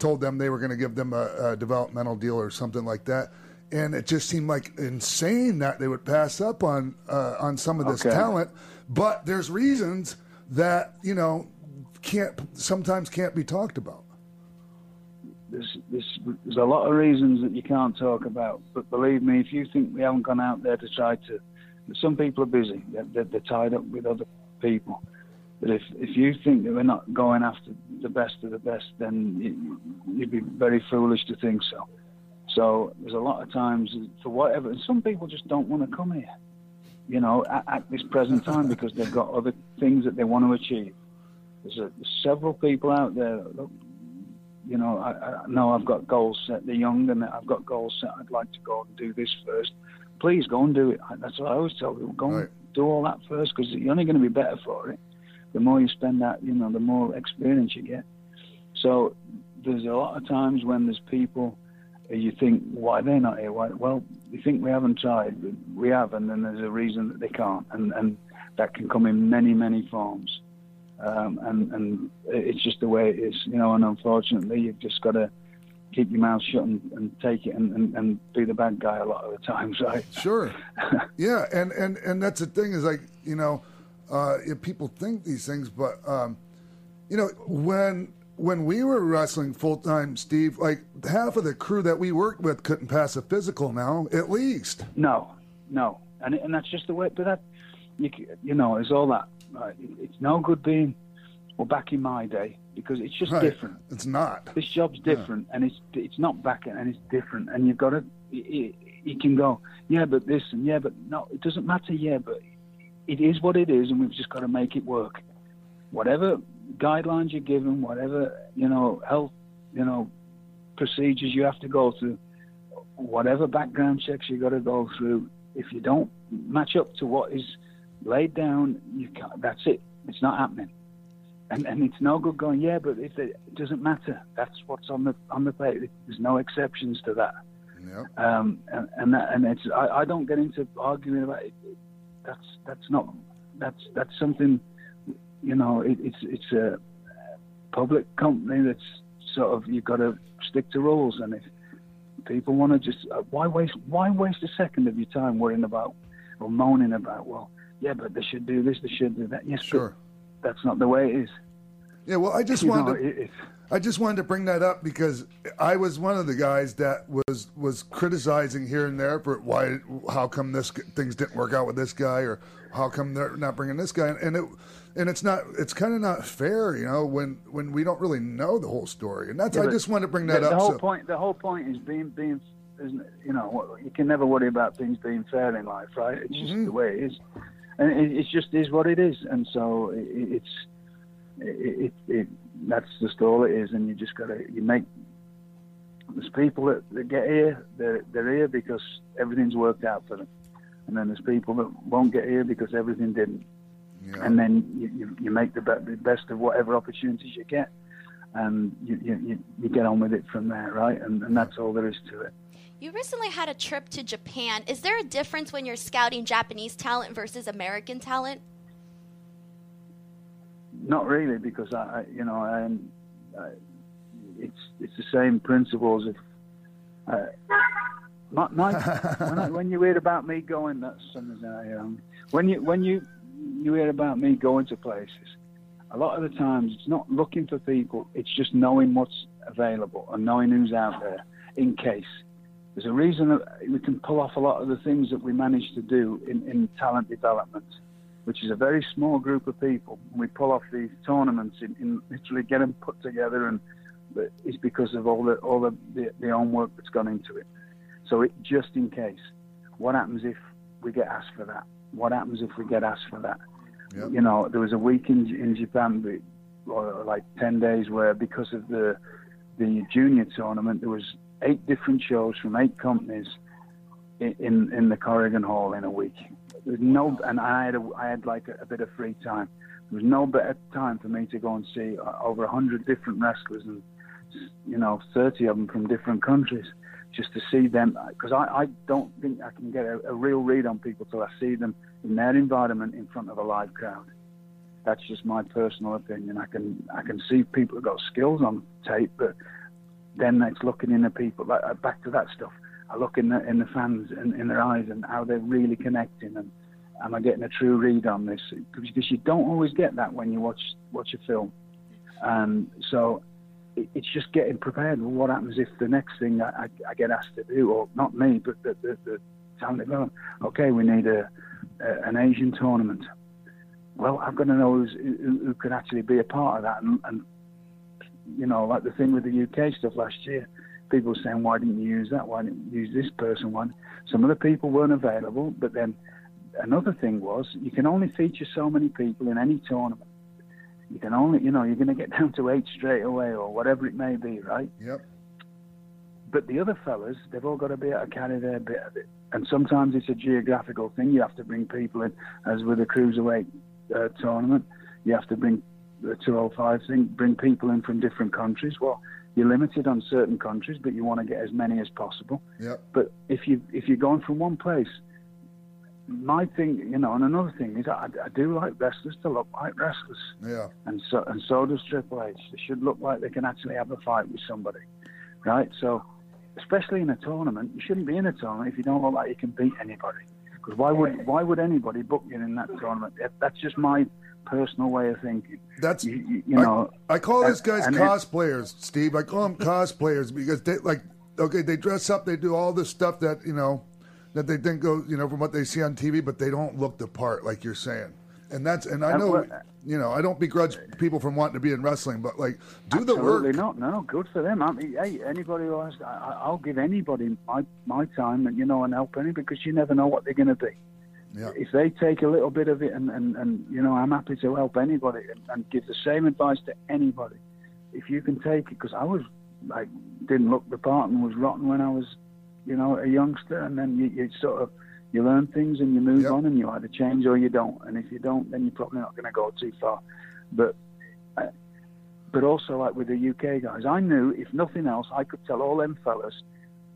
told them they were going to give them a, a developmental deal or something like that. And it just seemed like insane that they would pass up on uh, on some of this okay. talent. But there's reasons that, you know, can't sometimes can't be talked about. There's, there's, there's a lot of reasons that you can't talk about, but believe me, if you think we haven't gone out there to try to, some people are busy, they're, they're, they're tied up with other people, but if, if you think that we're not going after the best of the best, then you, you'd be very foolish to think so. So there's a lot of times, for whatever, and some people just don't want to come here, you know, at, at this present time, because they've got other things that they want to achieve. There's, a, there's several people out there that look, you know, I, I know I've got goals set. They're young, and I've got goals set. I'd like to go and do this first. Please go and do it. That's what I always tell people. Go right. and do all that first, because you're only going to be better for it. The more you spend that, you know, the more experience you get. So there's a lot of times when there's people, you think, why they're not here? Why? Well, you think we haven't tried. We have, and then there's a reason that they can't. And, and that can come in many, many forms. Um, and, and it's just the way it is, you know, and unfortunately you've just got to keep your mouth shut and, and take it and, and, and be the bad guy a lot of the times, right? Sure. yeah, and, and, and that's the thing is, like, you know, uh, if people think these things, but, um, you know, when when we were wrestling full-time, Steve, like half of the crew that we worked with couldn't pass a physical now, at least. No, no, and and that's just the way, but that, you, you know, it's all that. Right. It's no good being, well, back in my day, because it's just right. different. It's not. This job's different, yeah. and it's it's not back, and it's different. And you've got to, it, he can go, yeah, but this, and yeah, but no, it doesn't matter, yeah, but it is what it is, and we've just got to make it work. Whatever guidelines you're given, whatever, you know, health, you know, procedures you have to go through, whatever background checks you got to go through, if you don't match up to what is laid down, you can't, that's it. It's not happening. And and it's no good going, yeah, but if it, it doesn't matter. That's what's on the on the plate. There's no exceptions to that. Yep. Um, and and, that, and it's I, I don't get into arguing about it. That's that's not that's that's something, you know. It, it's it's a public company that's sort of, you've got to stick to rules. And if people want to just uh, why waste why waste a second of your time worrying about or moaning about, well, yeah, but they should do this, they should do that. Yes, sure. That's not the way it is. Yeah, well, I just you wanted know, to, it, I just wanted to bring that up because I was one of the guys that was was criticizing here and there for why, how come this things didn't work out with this guy, or how come they're not bringing this guy, and it and it's not it's kind of not fair, you know, when, when we don't really know the whole story, and that's yeah, I just wanted to bring that the, up. The whole so. point the whole point is being being isn't it, you know, you can never worry about things being fair in life, right? It's just mm-hmm. the way it is. And it just is what it is, and so it's it, it, it. That's just all it is, and you just gotta you make. There's people that, that get here, they're they're here because everything's worked out for them, and then there's people that won't get here because everything didn't, yeah. and then you, you you make the best of whatever opportunities you get, and you you you get on with it from there, right? And and that's all there is to it. You recently had a trip to Japan. Is there a difference when you're scouting Japanese talent versus American talent? Not really, because I, I you know, I, I, it's it's the same principles. If uh, my, my, when, I, when you hear about me going, that's something I um, when you when you you hear about me going to places, a lot of the times it's not looking for people. It's just knowing what's available and knowing who's out there in case. There's a reason that we can pull off a lot of the things that we manage to do in, in talent development, which is a very small group of people. We pull off these tournaments in, in literally get them put together, and it's because of all the all the, the, the own work that's gone into it. So it just in case. What happens if we get asked for that? What happens if we get asked for that? Yep. You know, there was a week in, in Japan, or like ten days, where because of the the junior tournament, there was eight different shows from eight companies in, in, in the Corrigan Hall in a week. There's no, and I had a, I had like a, a bit of free time. There was no better time for me to go and see over a hundred different wrestlers, and you know, thirty of them from different countries, just to see them. Because I, I don't think I can get a, a real read on people till I see them in their environment in front of a live crowd. That's just my personal opinion. I can I can see people that got skills on tape, but then it's looking in the people, like, back to that stuff. I look in the in the fans and in their eyes and how they're really connecting, and am I getting a true read on this? Because you don't always get that when you watch watch a film. And so it, it's just getting prepared. Well, what happens if the next thing I, I, I get asked to do, or not me, but the, the, the talent development? Okay, we need a, a an Asian tournament. Well, I've got to know who's, who, who could actually be a part of that, and, and you know, like the thing with the U K stuff last year, people were saying, why didn't you use that? Why didn't you use this person? Why? Some of the people weren't available, but then another thing was, you can only feature so many people in any tournament. You can only, you know, you're going to get down to eight straight away or whatever it may be, right? Yep. But the other fellas, they've all got to be able to carry their bit of it. And sometimes it's a geographical thing. You have to bring people in, as with a cruiserweight uh, tournament, you have to bring the two oh five thing, bring people in from different countries. Well, you're limited on certain countries, but you want to get as many as possible. Yep. But if you if you're going from one place, my thing, you know, and another thing is, I, I do like wrestlers to look like wrestlers. Yeah. And so and so does Triple H. They should look like they can actually have a fight with somebody, right? So, especially in a tournament, you shouldn't be in a tournament if you don't look like you can beat anybody. Because why would why would anybody book you in that tournament? That's just my personal way of thinking. That's you, you, you know. I, I call these guys cosplayers, Steve. I call them cosplayers because they like okay, they dress up, they do all this stuff that you know that they think goes you know from what they see on T V, but they don't look the part, like you're saying. And that's and I know you know I don't begrudge people from wanting to be in wrestling, but like do absolutely the work. Absolutely not. No, good for them. I mean, hey, anybody who asks, I, I'll give anybody my my time and you know and help anybody because you never know what they're going to be. Yeah. If they take a little bit of it, and, and, and you know, I'm happy to help anybody and, and give the same advice to anybody. If you can take it, because I was like didn't look the part and was rotten when I was, you know, a youngster, and then you, you sort of. You learn things and you move yep. on, and you either change or you don't. And if you don't, then you're probably not going to go too far. But, uh, but also like with the U K guys, I knew if nothing else, I could tell all them fellas,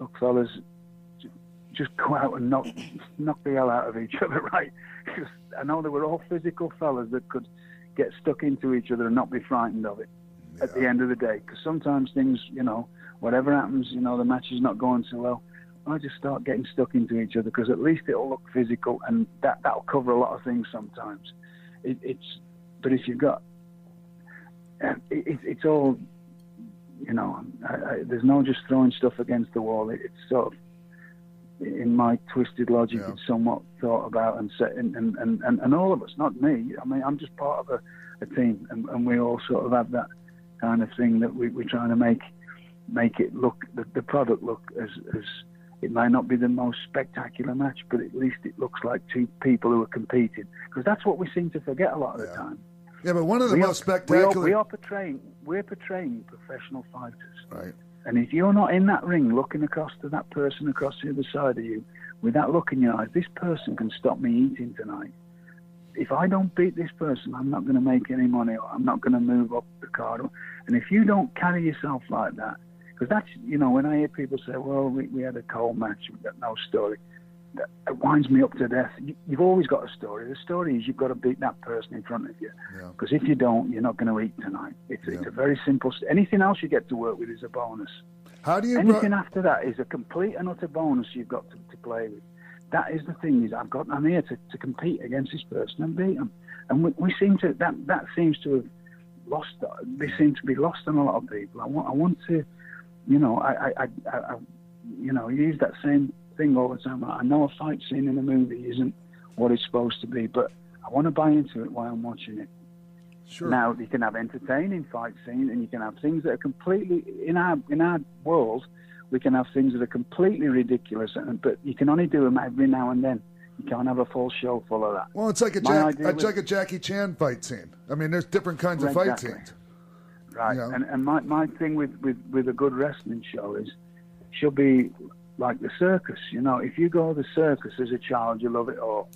look fellas, just go out and knock, knock the hell out of each other, right? Because I know they were all physical fellas that could get stuck into each other and not be frightened of it yeah. at the end of the day. Because sometimes things, you know, whatever happens, you know, the match is not going so well. I just start getting stuck into each other because at least it'll look physical and that, that'll cover a lot of things sometimes. It, it's, but if you've got, it, it, it's all, you know, I, I, there's no just throwing stuff against the wall. It, it's sort of, in my twisted logic, yeah. it's somewhat thought about and set and, and, and, and all of us, not me. I mean, I'm just part of a, a team and, and we all sort of have that kind of thing that we, we're trying to make, make it look, the, the product look as, as, it may not be the most spectacular match, but at least it looks like two people who are competing. Because that's what we seem to forget a lot of yeah. the time. Yeah, but one of the we most are, spectacular... We are, we are portraying, we're portraying professional fighters. Right. And if you're not in that ring looking across to that person across the other side of you, with that look in your eyes, this person can stop me eating tonight. If I don't beat this person, I'm not going to make any money, or I'm not going to move up the card. Or, and if you don't carry yourself like that, because that's, you know, when I hear people say, well, we, we had a cold match, we've got no story, that, it winds me up to death. You, you've always got a story. The story is you've got to beat that person in front of you. Because yeah. if you don't, you're not going to eat tonight. It's, yeah. it's a very simple... St- anything else you get to work with is a bonus. How do you Anything bro- after that is a complete and utter bonus you've got to, to play with. That is the thing, is I've got, I'm here to, to compete against this person and beat them. And we, we seem to... That, that seems to have lost... They seem to be lost on a lot of people. I want, I want to... You know, I, I, I, I, you know, use that same thing all the time. I know a fight scene in a movie isn't what it's supposed to be, but I want to buy into it while I'm watching it. Sure. Now you can have entertaining fight scenes, and you can have things that are completely in our in our world. We can have things that are completely ridiculous, and, but you can only do them every now and then. You can't have a full show full of that. Well, it's like a Jack, it's was, like a Jackie Chan fight scene. I mean, there's different kinds well, of fight exactly. scenes. Right, yeah. and and my, my thing with, with, with a good wrestling show is she'll be like the circus, you know. If you go to the circus as a child, you love it all.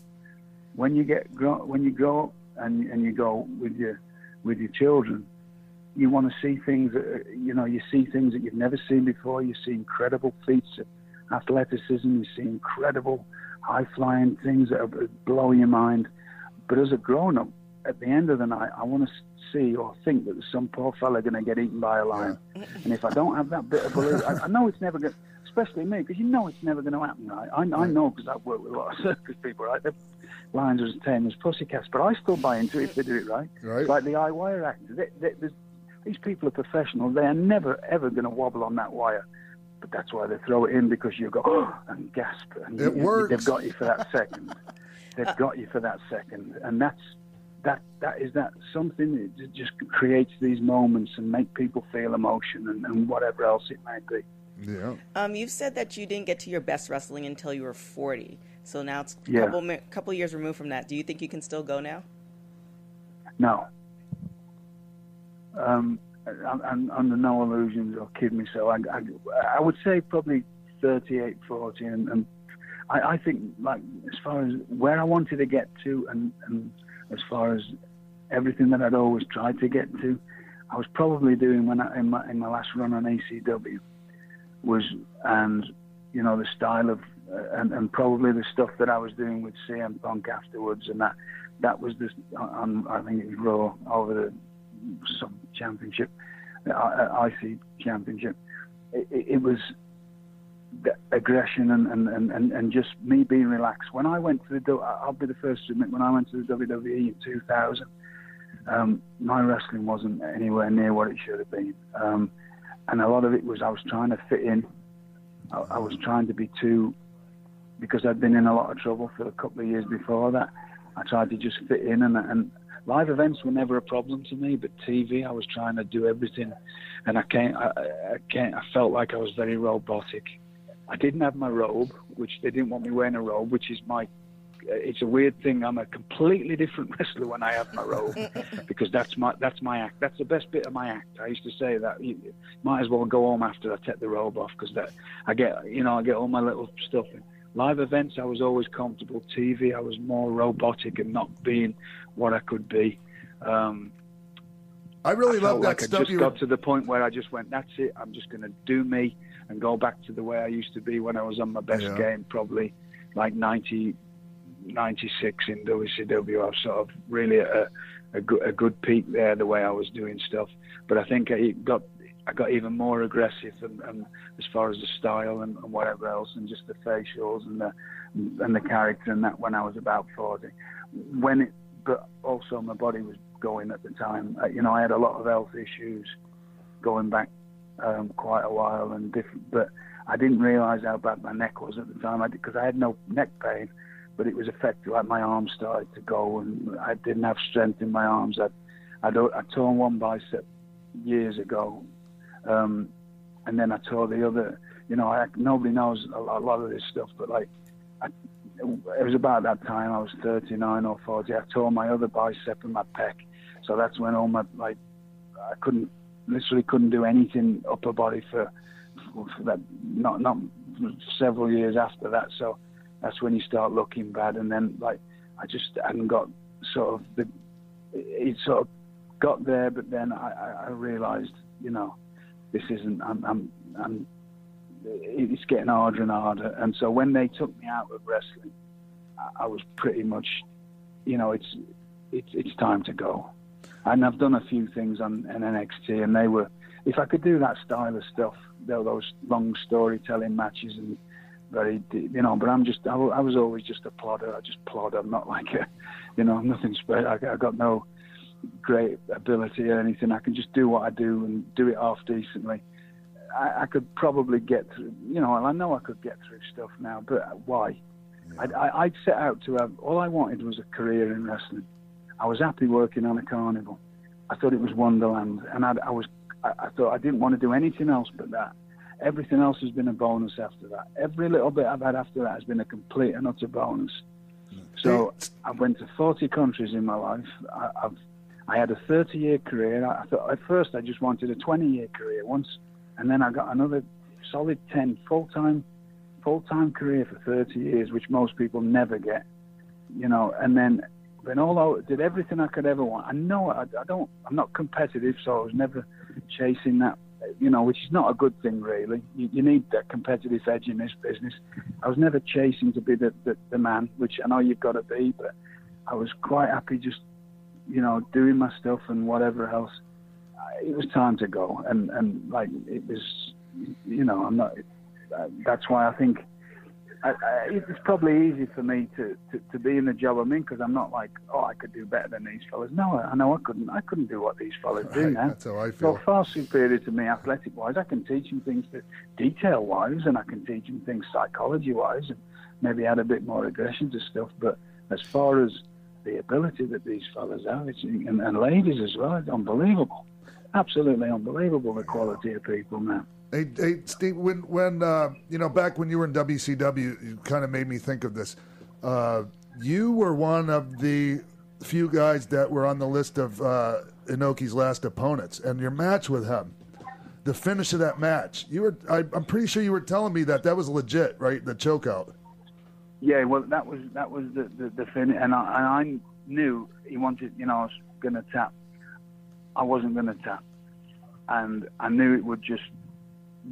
When you get grow, when you grow up and and you go with your with your children, you want to see things that, you know. You see things that you've never seen before. You see incredible feats of athleticism. You see incredible high flying things that are, blow your mind. But as a grown up, at the end of the night, I want to see or think that there's some poor fella going to get eaten by a lion. Yeah. And if I don't have that bit of belief, I, I know it's never going to, especially me, because you know it's never going to happen, right? I, I know because I've worked with a lot of circus people, right? They're, lions are as tame as pussycats, but I still buy into it if they do it right. right. It's like the eye wire actors. They, they, these people are professional. They are never, ever going to wobble on that wire. But that's why they throw it in, because you go, oh, and gasp. And it you, works. They've got you for that second. They've got you for that second. And that's, That that is that something that just creates these moments and make people feel emotion and, and whatever else it might be. Yeah. Um. You've said that you didn't get to your best wrestling until you were forty. So now it's a yeah. couple couple years removed from that. Do you think you can still go now? No. Um. I'm, I'm under no illusions or kid myself. I, I I would say probably thirty-eight, forty, and, and I I think like as far as where I wanted to get to and and. As far as everything that I'd always tried to get to, I was probably doing when I, in my in my last run on A C W was, and you know the style of uh, and and probably the stuff that I was doing with C M Punk afterwards, and that that was this on, I think it was Raw over the some championship, uh, I C championship. It, it, it was the aggression and, and, and, and just me being relaxed. When I went to the, I'll be the first to admit, when I went to the W W E in two thousand, um, my wrestling wasn't anywhere near what it should have been. Um, and a lot of it was I was trying to fit in. I, I was trying to be too, because I'd been in a lot of trouble for a couple of years before that. I tried to just fit in, and, and live events were never a problem to me, but T V, I was trying to do everything, and I can't, I, I can't, I felt like I was very robotic. I didn't have my robe, which they didn't want me wearing a robe, which is my, it's a weird thing. I'm a completely different wrestler when I have my robe, because that's my, that's my act. That's the best bit of my act. I used to say that you, you might as well go home after I take the robe off, because that I get, you know, I get all my little stuff in. Live events, I was always comfortable. T V, I was more robotic and not being what I could be. Um, I really love that stuff. I just got to the point where I just went, that's it. I'm just going to do me and go back to the way I used to be when I was on my best yeah. game, probably like ninety, ninety-six in W C W. I was sort of really a, a, good, a good peak there, the way I was doing stuff. But I think I got... I got even more aggressive, and, and as far as the style and, and whatever else, and just the facials and the and the character and that, when I was about forty. When it, but also my body was going at the time. You know, I had a lot of health issues going back um, quite a while, and different. But I didn't realise how bad my neck was at the time, because I, I had no neck pain, but it was affected. Like my arms started to go, and I didn't have strength in my arms. I I, don't, I torn one bicep years ago. Um, and then I tore the other, you know, I, nobody knows a lot, a lot of this stuff, but like, I, it was about that time, I was thirty-nine or forty, I tore my other bicep and my pec. So that's when all my, like, I couldn't, literally couldn't do anything upper body for, for, for that, not, not several years after that. So that's when you start looking bad. And then like, I just hadn't got sort of the, it sort of got there, but then I, I, I realized, you know, this isn't, I'm, I'm, I'm, it's getting harder and harder. And so when they took me out of wrestling, I, I was pretty much, you know, it's, it's, it's time to go. And I've done a few things on, on N X T, and they were, if I could do that style of stuff, those long storytelling matches and very, you know, but I'm just, I, I was always just a plodder. I just plod. I'm not like a, you know, I'm nothing special. I, I got no great ability or anything. I can just do what I do and do it half decently. I, I could probably get through, you know, I know I could get through stuff now, but why? Yeah. I'd, I'd set out to have, all I wanted was a career in wrestling. I was happy working on a carnival. I thought it was Wonderland, and I, I was, I, I thought I didn't want to do anything else but that. Everything else has been a bonus after that. Every little bit I've had after that has been a complete and utter bonus. Yeah. So I went to forty countries in my life. I, I've I had a thirty-year career. I thought at first I just wanted a twenty-year career once, and then I got another solid ten full-time, full-time career for thirty years, which most people never get, you know. And then, then all I did, everything I could ever want. I know I, I don't. I'm not competitive, so I was never chasing that, you know, which is not a good thing really. You, you need that competitive edge in this business. I was never chasing to be the, the, the man, which I know you've got to be, but I was quite happy just, you know, doing my stuff and whatever else. It was time to go, and and like it was, you know, I'm not. That's why I think I, I, it's probably easy for me to, to, to be in the job I'm in, because I'm not like, oh, I could do better than these fellas. No, I know I couldn't. I couldn't do what these fellas right, do now. That's how I feel. They're far superior to me, athletic wise. I can teach them things detail wise, and I can teach them things psychology wise, and maybe add a bit more aggression to stuff. But as far as the ability that these fellas have, it's, and, and ladies as well, it's unbelievable. Absolutely unbelievable, the quality of people now. Hey, hey Steve, when, when uh, you know, back when you were in W C W, you kind of made me think of this. Uh, you were one of the few guys that were on the list of uh, Inoki's last opponents, and your match with him, the finish of that match, you were, I, I'm pretty sure you were telling me that that was legit, right, the chokeout? Yeah, well, that was that was the the, the finish, and I, and I knew he wanted. You know, I was going to tap. I wasn't going to tap, and I knew it would just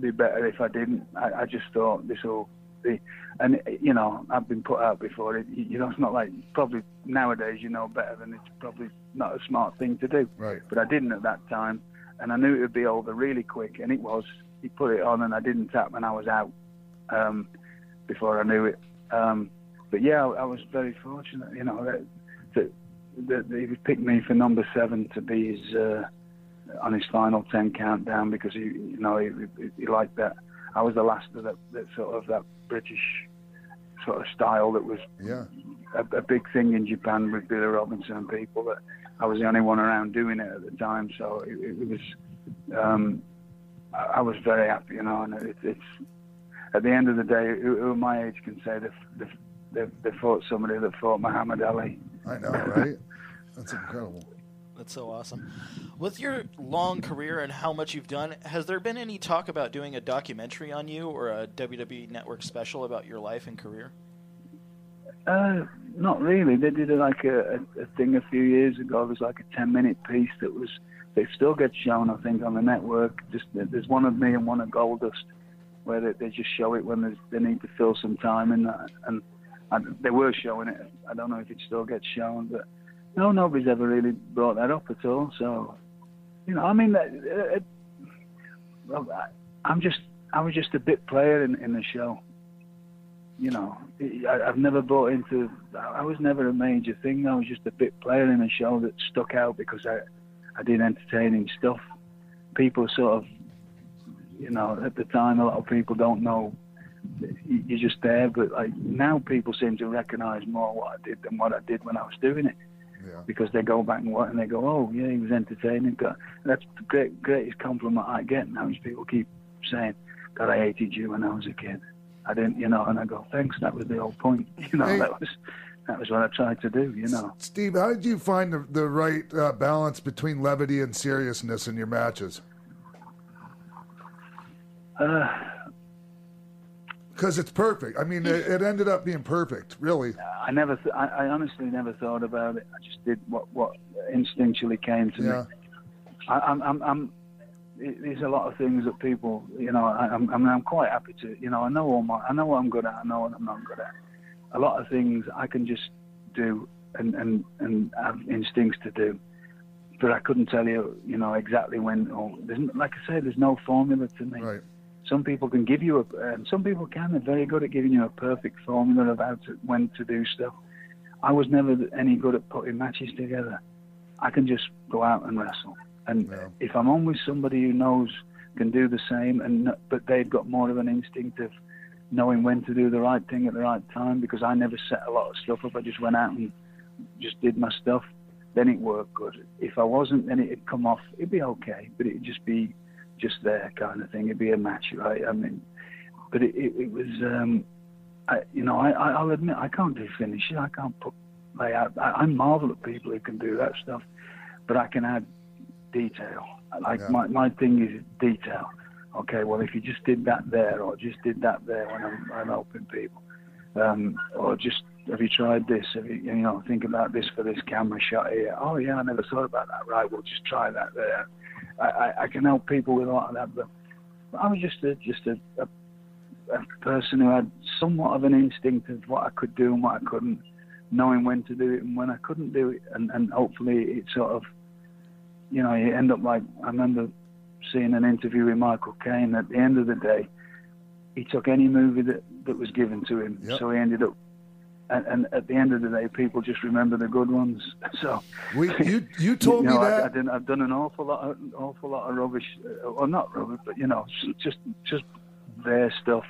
be better if I didn't. I, I just thought this will be, and you know, I've been put out before. It, you know, it's not like, probably nowadays you know better than, it's probably not a smart thing to do. Right. But I didn't at that time, and I knew it would be over really quick, and it was. He put it on, and I didn't tap, and I was out um, before I knew it. Um, but yeah, I, I was very fortunate, you know, that, that, that, that he would pick me for number seven to be his, uh, on his final ten countdown, because he, you know, he, he, he liked that. I was the last of that, that sort of that British sort of style that was yeah. a, a big thing in Japan with Billy Robinson and people, that I was the only one around doing it at the time. So it, it was, um, I, I was very happy, you know. And it, it's at the end of the day, who, who my age can say they they they fought somebody that fought Muhammad Ali? I know, right? That's incredible. That's so awesome. With your long career and how much you've done, has there been any talk about doing a documentary on you or a W W E Network special about your life and career? Uh, not really. They did like a, a, a thing a few years ago. It was like a ten-minute piece that was. They still get shown, I think, on the network. Just there's one of me and one of Goldust, where they, they just show it when they need to fill some time in that. And I, they were showing it. I don't know if it still gets shown, but. No, nobody's ever really brought that up at all. So, you know, I mean, uh, uh, I'm just, I was just a bit player in, in the show. You know, I, I've never bought into, I was never a major thing. I was just a bit player in a show that stuck out because I, I did entertaining stuff. People sort of, you know, at the time, a lot of people don't know. You're just there, but like now people seem to recognize more what I did than what I did when I was doing it. Yeah. Because they go back and what, and they go, oh yeah, he was entertaining. God, that's the great, greatest compliment I get now is people keep saying, "God, I hated you when I was a kid. I didn't, you know." And I go, "Thanks, that was the whole point. You know, hey, that was that was what I tried to do." You know, Steve, how did you find the, the right uh, balance between levity and seriousness in your matches? Uh, Because it's perfect. I mean, it, it ended up being perfect, really. I never, th- I, I honestly never thought about it. I just did what, what instinctually came to yeah. me. I, I'm, I'm, I'm. It, there's a lot of things that people, you know. I, I'm, I'm quite happy to, you know. I know all my, I know what I'm good at. I know what I'm not good at. A lot of things I can just do and and and have instincts to do. But I couldn't tell you, you know, exactly when. Or there's, like I say, there's no formula to me. Right. Some people can give you a, um, some people can, they're very good at giving you a perfect formula about to, when to do stuff. I was never any good at putting matches together. I can just go out and wrestle. And yeah. if I'm on with somebody who knows, can do the same, and but they've got more of an instinct of knowing when to do the right thing at the right time, because I never set a lot of stuff up. I just went out and just did my stuff. Then it worked good. If I wasn't, then it'd come off. It'd be okay, but it'd just be just there kind of thing. It'd be a match, right? I mean, but it, it, it was, um, I, you know, I, I, I'll admit, I can't do finishing. I can't put, like, I, I marvel at people who can do that stuff, but I can add detail. Like, yeah. my, my thing is detail. Okay, well, if you just did that there, or just did that there when I'm, I'm helping people, um, or just, have you tried this? Have you, you know, think about this for this camera shot here. Oh, yeah, I never thought about that. Right, we'll just try that there. I, I can help people with a lot of that, but I was just a, just a, a, a person who had somewhat of an instinct of what I could do and what I couldn't, knowing when to do it and when I couldn't do it, and, and hopefully it sort of, you know, you end up like, I remember seeing an interview with Michael Caine. At the end of the day, he took any movie that, that was given to him, yep. so he ended up, and, and at the end of the day, people just remember the good ones. So Wait, you you told you know, me that I, I didn't, I've done an awful lot, of, an awful lot of rubbish, or well, not rubbish, but you know, just just their stuff.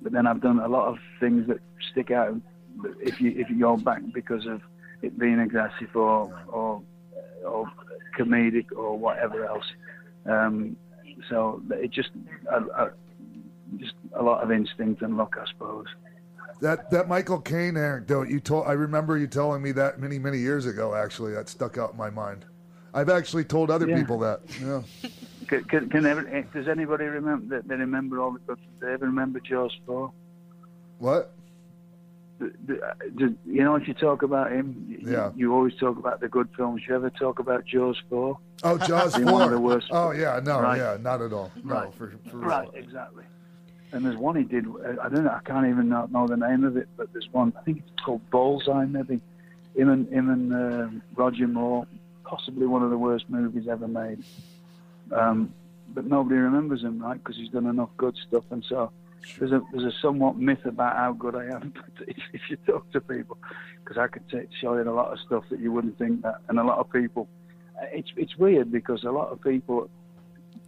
But then I've done a lot of things that stick out. If you if you go back because of it being aggressive or or, or comedic or whatever else, um, so it just I, I, just a lot of instinct and luck, I suppose. That that Michael Caine anecdote you told, I remember you telling me that many many years ago. Actually, that stuck out in my mind. I've actually told other yeah. people that. Yeah. can, can, can ever, does anybody remember that? They remember all the. They ever remember Jaws four? What? The, the, the, you know, if you talk about him, you, yeah. you always talk about the good films. You ever talk about Jaws four? Oh, Jaws four. One of the worst. Oh yeah, no, right? yeah, not at all. No, right, for, for right, real. Exactly. And there's one he did, I don't know, I can't even know the name of it, but there's one, I think it's called Bullseye, maybe. Him and, him and uh, Roger Moore, possibly one of the worst movies ever made. Um, but nobody remembers him, right, because he's done enough good stuff. And so there's a there's a somewhat myth about how good I am if, if you talk to people, because I could t- show you a lot of stuff that you wouldn't think that. And a lot of people, it's it's weird because a lot of people,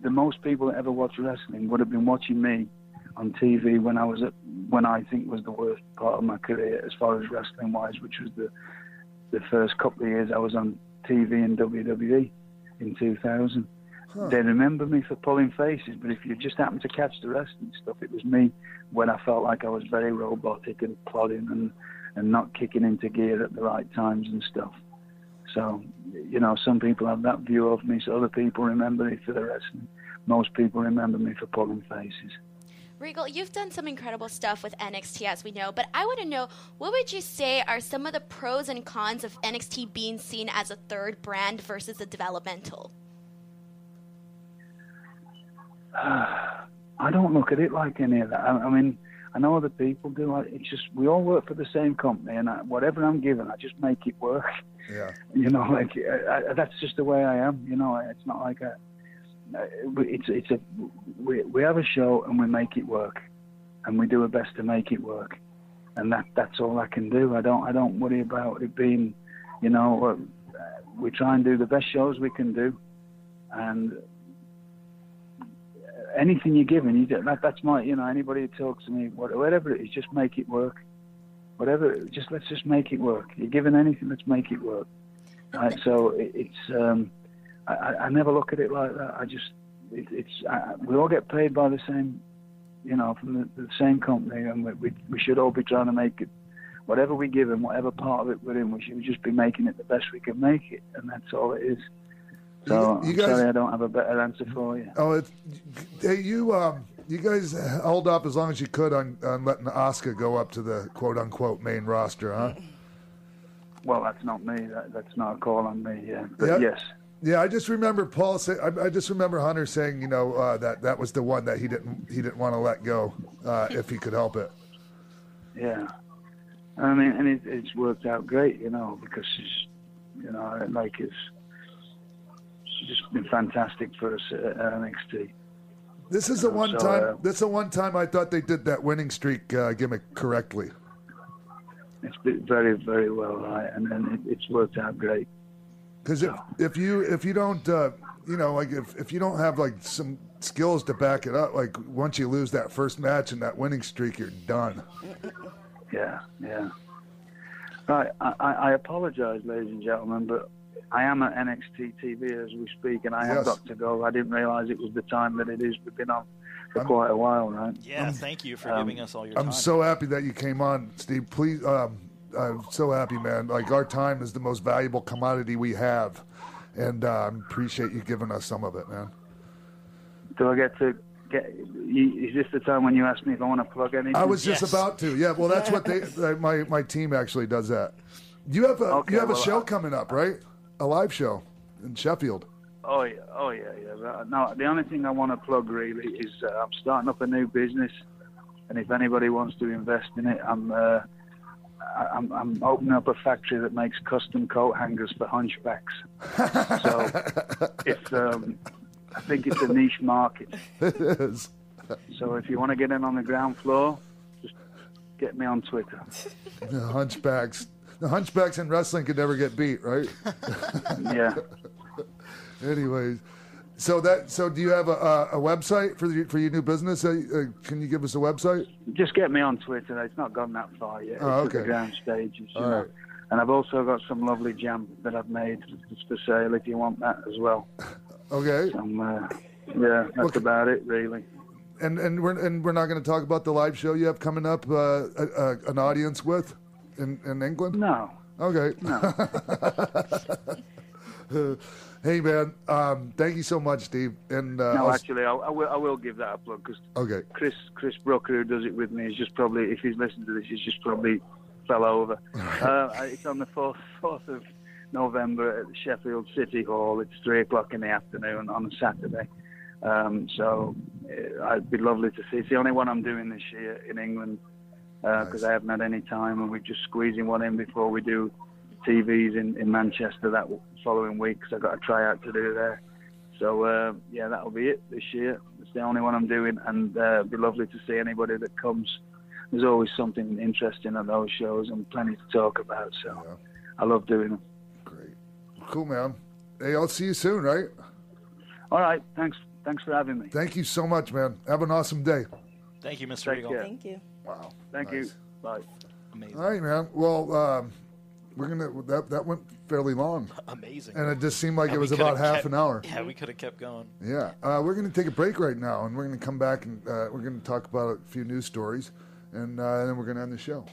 the most people that ever watch wrestling would have been watching me on T V when I was at when I think was the worst part of my career as far as wrestling wise, which was the the first couple of years I was on T V in W W E in two thousand. Huh. They remember me for pulling faces, but if you just happened to catch the wrestling stuff, it was me when I felt like I was very robotic and plodding and, and not kicking into gear at the right times and stuff. So, you know, some people have that view of me, so other people remember me for the wrestling. Most people remember me for pulling faces. Regal, you've done some incredible stuff with N X T, as we know, but I want to know, what would you say are some of the pros and cons of N X T being seen as a third brand versus a developmental? Uh, I don't look at it like any of that. I, I mean, I know other people do. I, it's just, we all work for the same company, and I, whatever I'm given, I just make it work. Yeah. You know, like, I, I, that's just the way I am. You know, it's not like a... It's it's a we we have a show and we make it work, and we do our best to make it work, and that that's all I can do. I don't I don't worry about it being, you know, we try and do the best shows we can do, and anything you're given, you do, that, that's my you know anybody who talks to me, whatever it is, just make it work, whatever just let's just make it work. You're given anything, let's make it work. Uh, so it, it's. Um, I, I never look at it like that. I just, it, it's, I, we all get paid by the same, you know, from the, the same company, and we, we we should all be trying to make it, whatever we give them, whatever part of it we're in, we should just be making it the best we can make it, and that's all it is. So you, you guys, I'm sorry I don't have a better answer for you. Oh, it's, you um, you guys held up as long as you could on, on letting Asuka go up to the quote-unquote main roster, huh? Well, that's not me. That, that's not a call on me, yeah. But yep. Yes. Yeah, I just remember Paul say, I, I just remember Hunter saying, you know, uh, that that was the one that he didn't he didn't want to let go uh, if he could help it. Yeah, I mean, and it, it's worked out great, you know, because she's, you know, like it's she's just been fantastic for us at N X T. This is the one so, time. Uh, this is the one time I thought they did that winning streak uh, gimmick correctly. It's been very, very well, right, and, and it, it's worked out great. Because if, if you if you don't uh, you know like if, if you don't have like some skills to back it up, like once you lose that first match and that winning streak, you're done. Yeah, yeah. Right, I, I apologize, ladies and gentlemen, but I am at N X T T V as we speak, and I yes. have got to go. I didn't realize it was the time that it is. We've been on for I'm, quite a while, right? Yeah, I'm, thank you for um, giving us all your I'm time. I'm so happy that you came on, Steve. Please. Um, I'm so happy, man. Like, our time is the most valuable commodity we have, and I uh, appreciate you giving us some of it, man. Do I get to get? Is this the time when you asked me if I want to plug anything? I was just yes. about to. Yeah. Well, that's what they. My my team actually does that. You have a okay, you have well, a show I, coming up, right? A live show in Sheffield. Oh yeah, oh yeah, yeah. No, the only thing I want to plug really is uh, I'm starting up a new business, and if anybody wants to invest in it, I'm. Uh, I'm, I'm opening up a factory that makes custom coat hangers for hunchbacks. So it's, um, I think it's a niche market. It is. So if you want to get in on the ground floor, just get me on Twitter. The hunchbacks. The hunchbacks in wrestling could never get beat, right? Yeah. Anyways, so that so do you have a, a website for the, for your new business? Uh, can you give us a website? Just get me on Twitter. It's not gone that far yet. Oh, it's okay. At the ground stages, you know. Right. And I've also got some lovely jam that I've made for sale if you want that as well. Okay. Some, uh, yeah, that's well, about it really. And and we're and we're not going to talk about the live show you have coming up. Uh, a, a, an audience with in in England? No. Okay. No. Hey, man, um, thank you so much, Steve. And, uh, no, I'll... actually, I, I, will, I will give that a plug because okay. Chris Chris Brooker, who does it with me, is just probably, if he's listened to this, he's just probably fell over. uh, it's on the fourth, fourth of November at the Sheffield City Hall. It's three o'clock in the afternoon on a Saturday. Um, so uh, it'd be lovely to see. It's the only one I'm doing this year in England because uh, nice. I haven't had any time, and we're just squeezing one in before we do T Vs in, in Manchester that following week because I've got a tryout to do there. So, uh, yeah, that'll be it this year. It's the only one I'm doing, and uh, it'll be lovely to see anybody that comes. There's always something interesting at those shows and plenty to talk about, so yeah. I love doing them. Great. Cool, man. Hey, I'll see you soon, right? All right. Thanks. Thanks for having me. Thank you so much, man. Have an awesome day. Thank you, Mister Take Regal. Care. Thank you. Wow. Thank nice. you. Bye. Amazing. All right, man. Well, um, we're gonna that that went fairly long. Amazing. And it just seemed like and it was about half kept, an hour. Yeah, we could have kept going. Yeah. Uh, we're gonna take a break right now, and we're gonna come back and uh, we're gonna talk about a few news stories, and, uh, and then we're gonna end the show.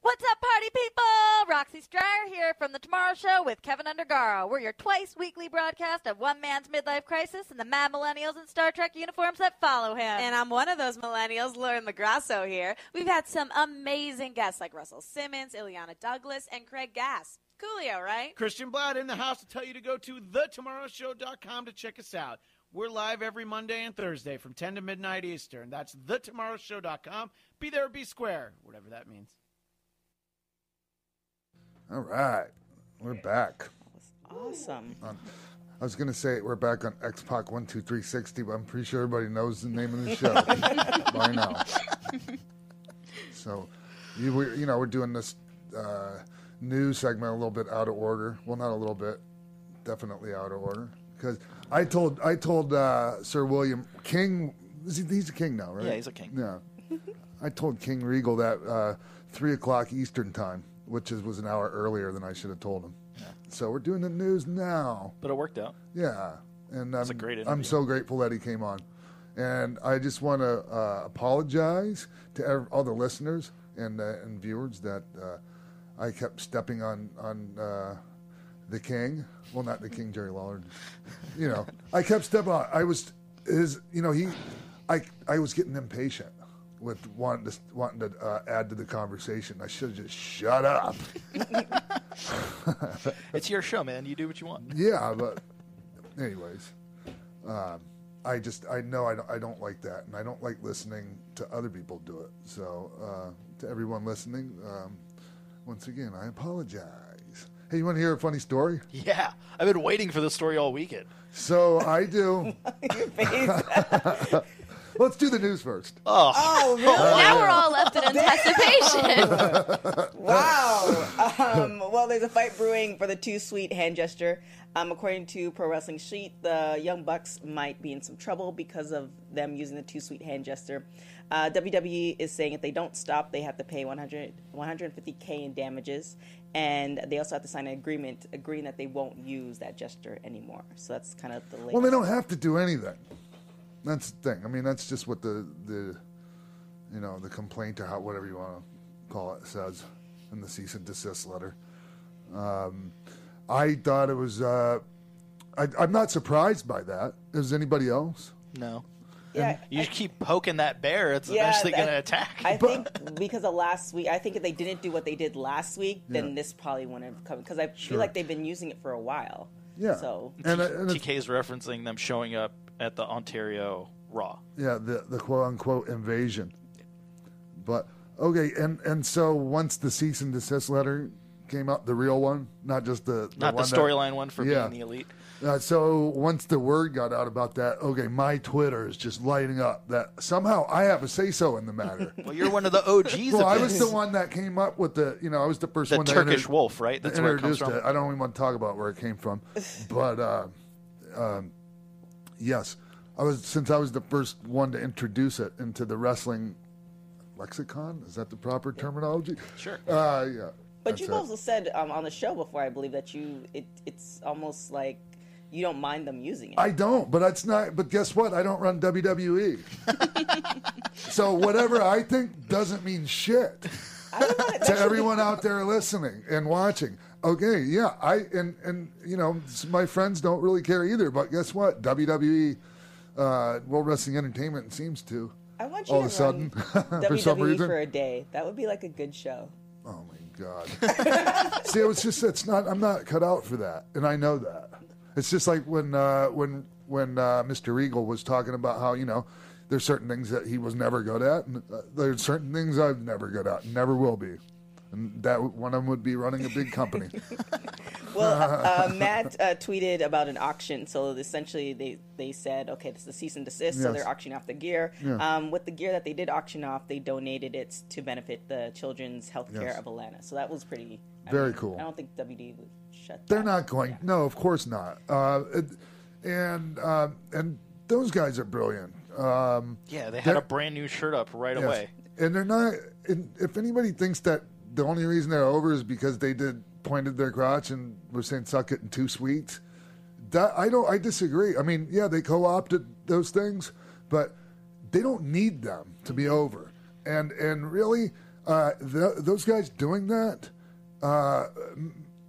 What's up, party people? Roxy Stryer here from The Tomorrow Show with Kevin Undergaro. We're your twice-weekly broadcast of one man's midlife crisis and the mad millennials in Star Trek uniforms that follow him. And I'm one of those millennials, Lauren LaGrasso here. We've had some amazing guests like Russell Simmons, Ileana Douglas, and Craig Gass. Coolio, right? Christian Blatt in the house to tell you to go to the tomorrow show dot com to check us out. We're live every Monday and Thursday from ten to midnight Eastern. That's the tomorrow show dot com. Be there or be square, whatever that means. All right, we're back. That was awesome. Um, I was going to say we're back on X Pac One Two Three Sixty, but I'm pretty sure everybody knows the name of the show by now. So, you, we, you know, we're doing this uh, new segment a little bit out of order. Well, not a little bit, definitely out of order. Because I told I told uh, Sir William King, is he, he's a king now, right? Yeah, he's a king. Yeah, I told King Regal that uh, three o'clock Eastern time. Which is, was an hour earlier than I should have told him. Yeah. So we're doing the news now. But it worked out. Yeah. And I'm, a great I'm so grateful that he came on. And I just want to uh, apologize to ev- all the listeners and, uh, and viewers that uh, I kept stepping on, on uh, the king. Well, not the king, Jerry Lawler. You know, I kept stepping on. I was, his, you know, he, I, I was getting impatient. With wanting to wanting to uh, add to the conversation, I should have just shut up. It's your show, man. You do what you want. Yeah, but anyways, um, I just I know I don't I don't like that, and I don't like listening to other people do it. So uh, to everyone listening, um, once again, I apologize. Hey, you want to hear a funny story? Yeah, I've been waiting for this story all weekend. So I do. Your face. Let's do the news first. Oh, oh really? Well, now we're all left in anticipation. Wow. Um, well, there's a fight brewing for the Too Sweet hand gesture. Um, according to Pro Wrestling Sheet, the Young Bucks might be in some trouble because of them using the Too Sweet hand gesture. Uh, W W E is saying if they don't stop, they have to pay one hundred, one hundred fifty thousand in damages. And they also have to sign an agreement agreeing that they won't use that gesture anymore. So that's kind of the latest. Well, they don't have to do anything. That's the thing. I mean, that's just what the, the you know, the complaint or how, whatever you want to call it says in the cease and desist letter. Um, I thought it was, uh, I, I'm not surprised by that. Is anybody else? No. Yeah, you I, keep poking that bear, it's yeah, eventually going to attack. I but, think because of last week, I think if they didn't do what they did last week, then yeah. this probably wouldn't have come. Because I sure. feel like they've been using it for a while. Yeah. So and, and T K is referencing them showing up at the Ontario Raw. Yeah, the the quote unquote invasion. But okay, and, and so once the cease and desist letter came out, the real one, not just the, the not the storyline one for yeah. being the elite. Uh, so once the word got out about that, okay, my Twitter is just lighting up that somehow I have a say-so in the matter. Well, you're one of the O Gs. Well, of I was the one that came up with the, you know, I was the first the one that Turkish inter- wolf, right? That's where it comes from. It. I don't even want to talk about where it came from, but uh, um, yes, I was since I was the first one to introduce it into the wrestling lexicon. Is that the proper terminology? Sure. Uh, yeah. But that's you've it. also said um, on the show before, I believe, that you it it's almost like. You don't mind them using it. I don't, but that's not. But guess what? I don't run W W E, so whatever I think doesn't mean shit to everyone out there listening and watching. Okay, yeah, I and and you know my friends don't really care either. But guess what? W W E, uh, World Wrestling Entertainment seems to. I want you all to of a sudden W W E for, reason, for a day. That would be like a good show. Oh my God! See, it was just it's not. I'm not cut out for that, and I know that. It's just like when uh, when when uh, Mister Regal was talking about how, you know, there's certain things that he was never good at. And, uh, there's certain things I've never good at and never will be. And that one of them would be running a big company. Well, uh, uh, Matt uh, tweeted about an auction. So essentially they, they said, okay, this is a cease and desist. Yes. So they're auctioning off the gear. Yeah. Um, with the gear that they did auction off, they donated it to benefit the children's health care yes. of Atlanta. So that was pretty. I Very mean, cool. I don't think W D would shut that. They're not going. Yeah. No, of course not. Uh, and uh, and those guys are brilliant. Um, yeah, they had a brand new shirt up right yes, away. And they're not. And if anybody thinks that the only reason they're over is because they did pointed their crotch and were saying "suck it" and "too sweet," that I don't. I disagree. I mean, yeah, they co-opted those things, but they don't need them to be over. And and really, uh, the, those guys doing that uh,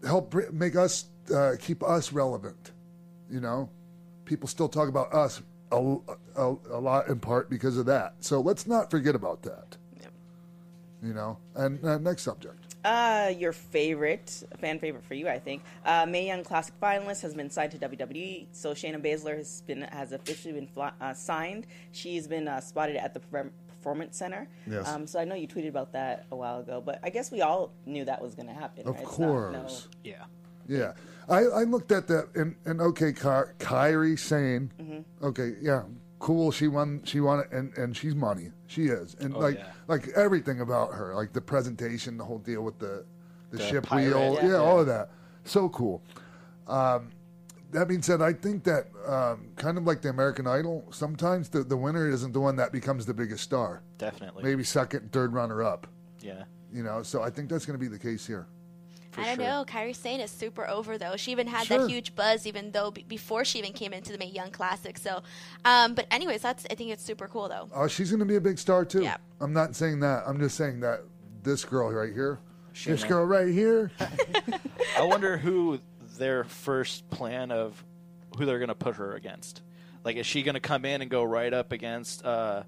help make us uh, keep us relevant. You know, people still talk about us a, a, a lot in part because of that. So let's not forget about that. Yep. You know, and uh, next subject. Uh, your favorite, fan favorite for you, I think. Uh, Mae Young Classic finalist has been signed to W W E. So Shayna Baszler has been has officially been fly, uh, signed. She's been uh, spotted at the Performance Center. Yes. Um, so I know you tweeted about that a while ago, but I guess we all knew that was going to happen. Of right? course. Not, no... Yeah. Yeah. I, I looked at that, and, and okay, Ka- Kairi Sane. Mm-hmm. Okay, yeah, cool. She won. She won it, and, and she's money. She is, and oh, like yeah. like everything about her, like the presentation, the whole deal with the the, the ship pirate, wheel, yeah, yeah, yeah, all of that. So cool. Um, that being said, I think that um, kind of like the American Idol, sometimes the, the winner isn't the one that becomes the biggest star. Definitely. Maybe second and third runner up. Yeah. You know, so I think that's going to be the case here. I don't sure. know. Kairi Sane is super over, though. She even had sure. that huge buzz, even though b- before she even came into the Mae Young Classic. So, um, but anyways, that's I think it's super cool, though. Oh, uh, she's going to be a big star too. Yeah. I'm not saying that. I'm just saying that this girl right here, she this knows. girl right here. I wonder who their first plan of who they're going to put her against. Like, is she going to come in and go right up against uh,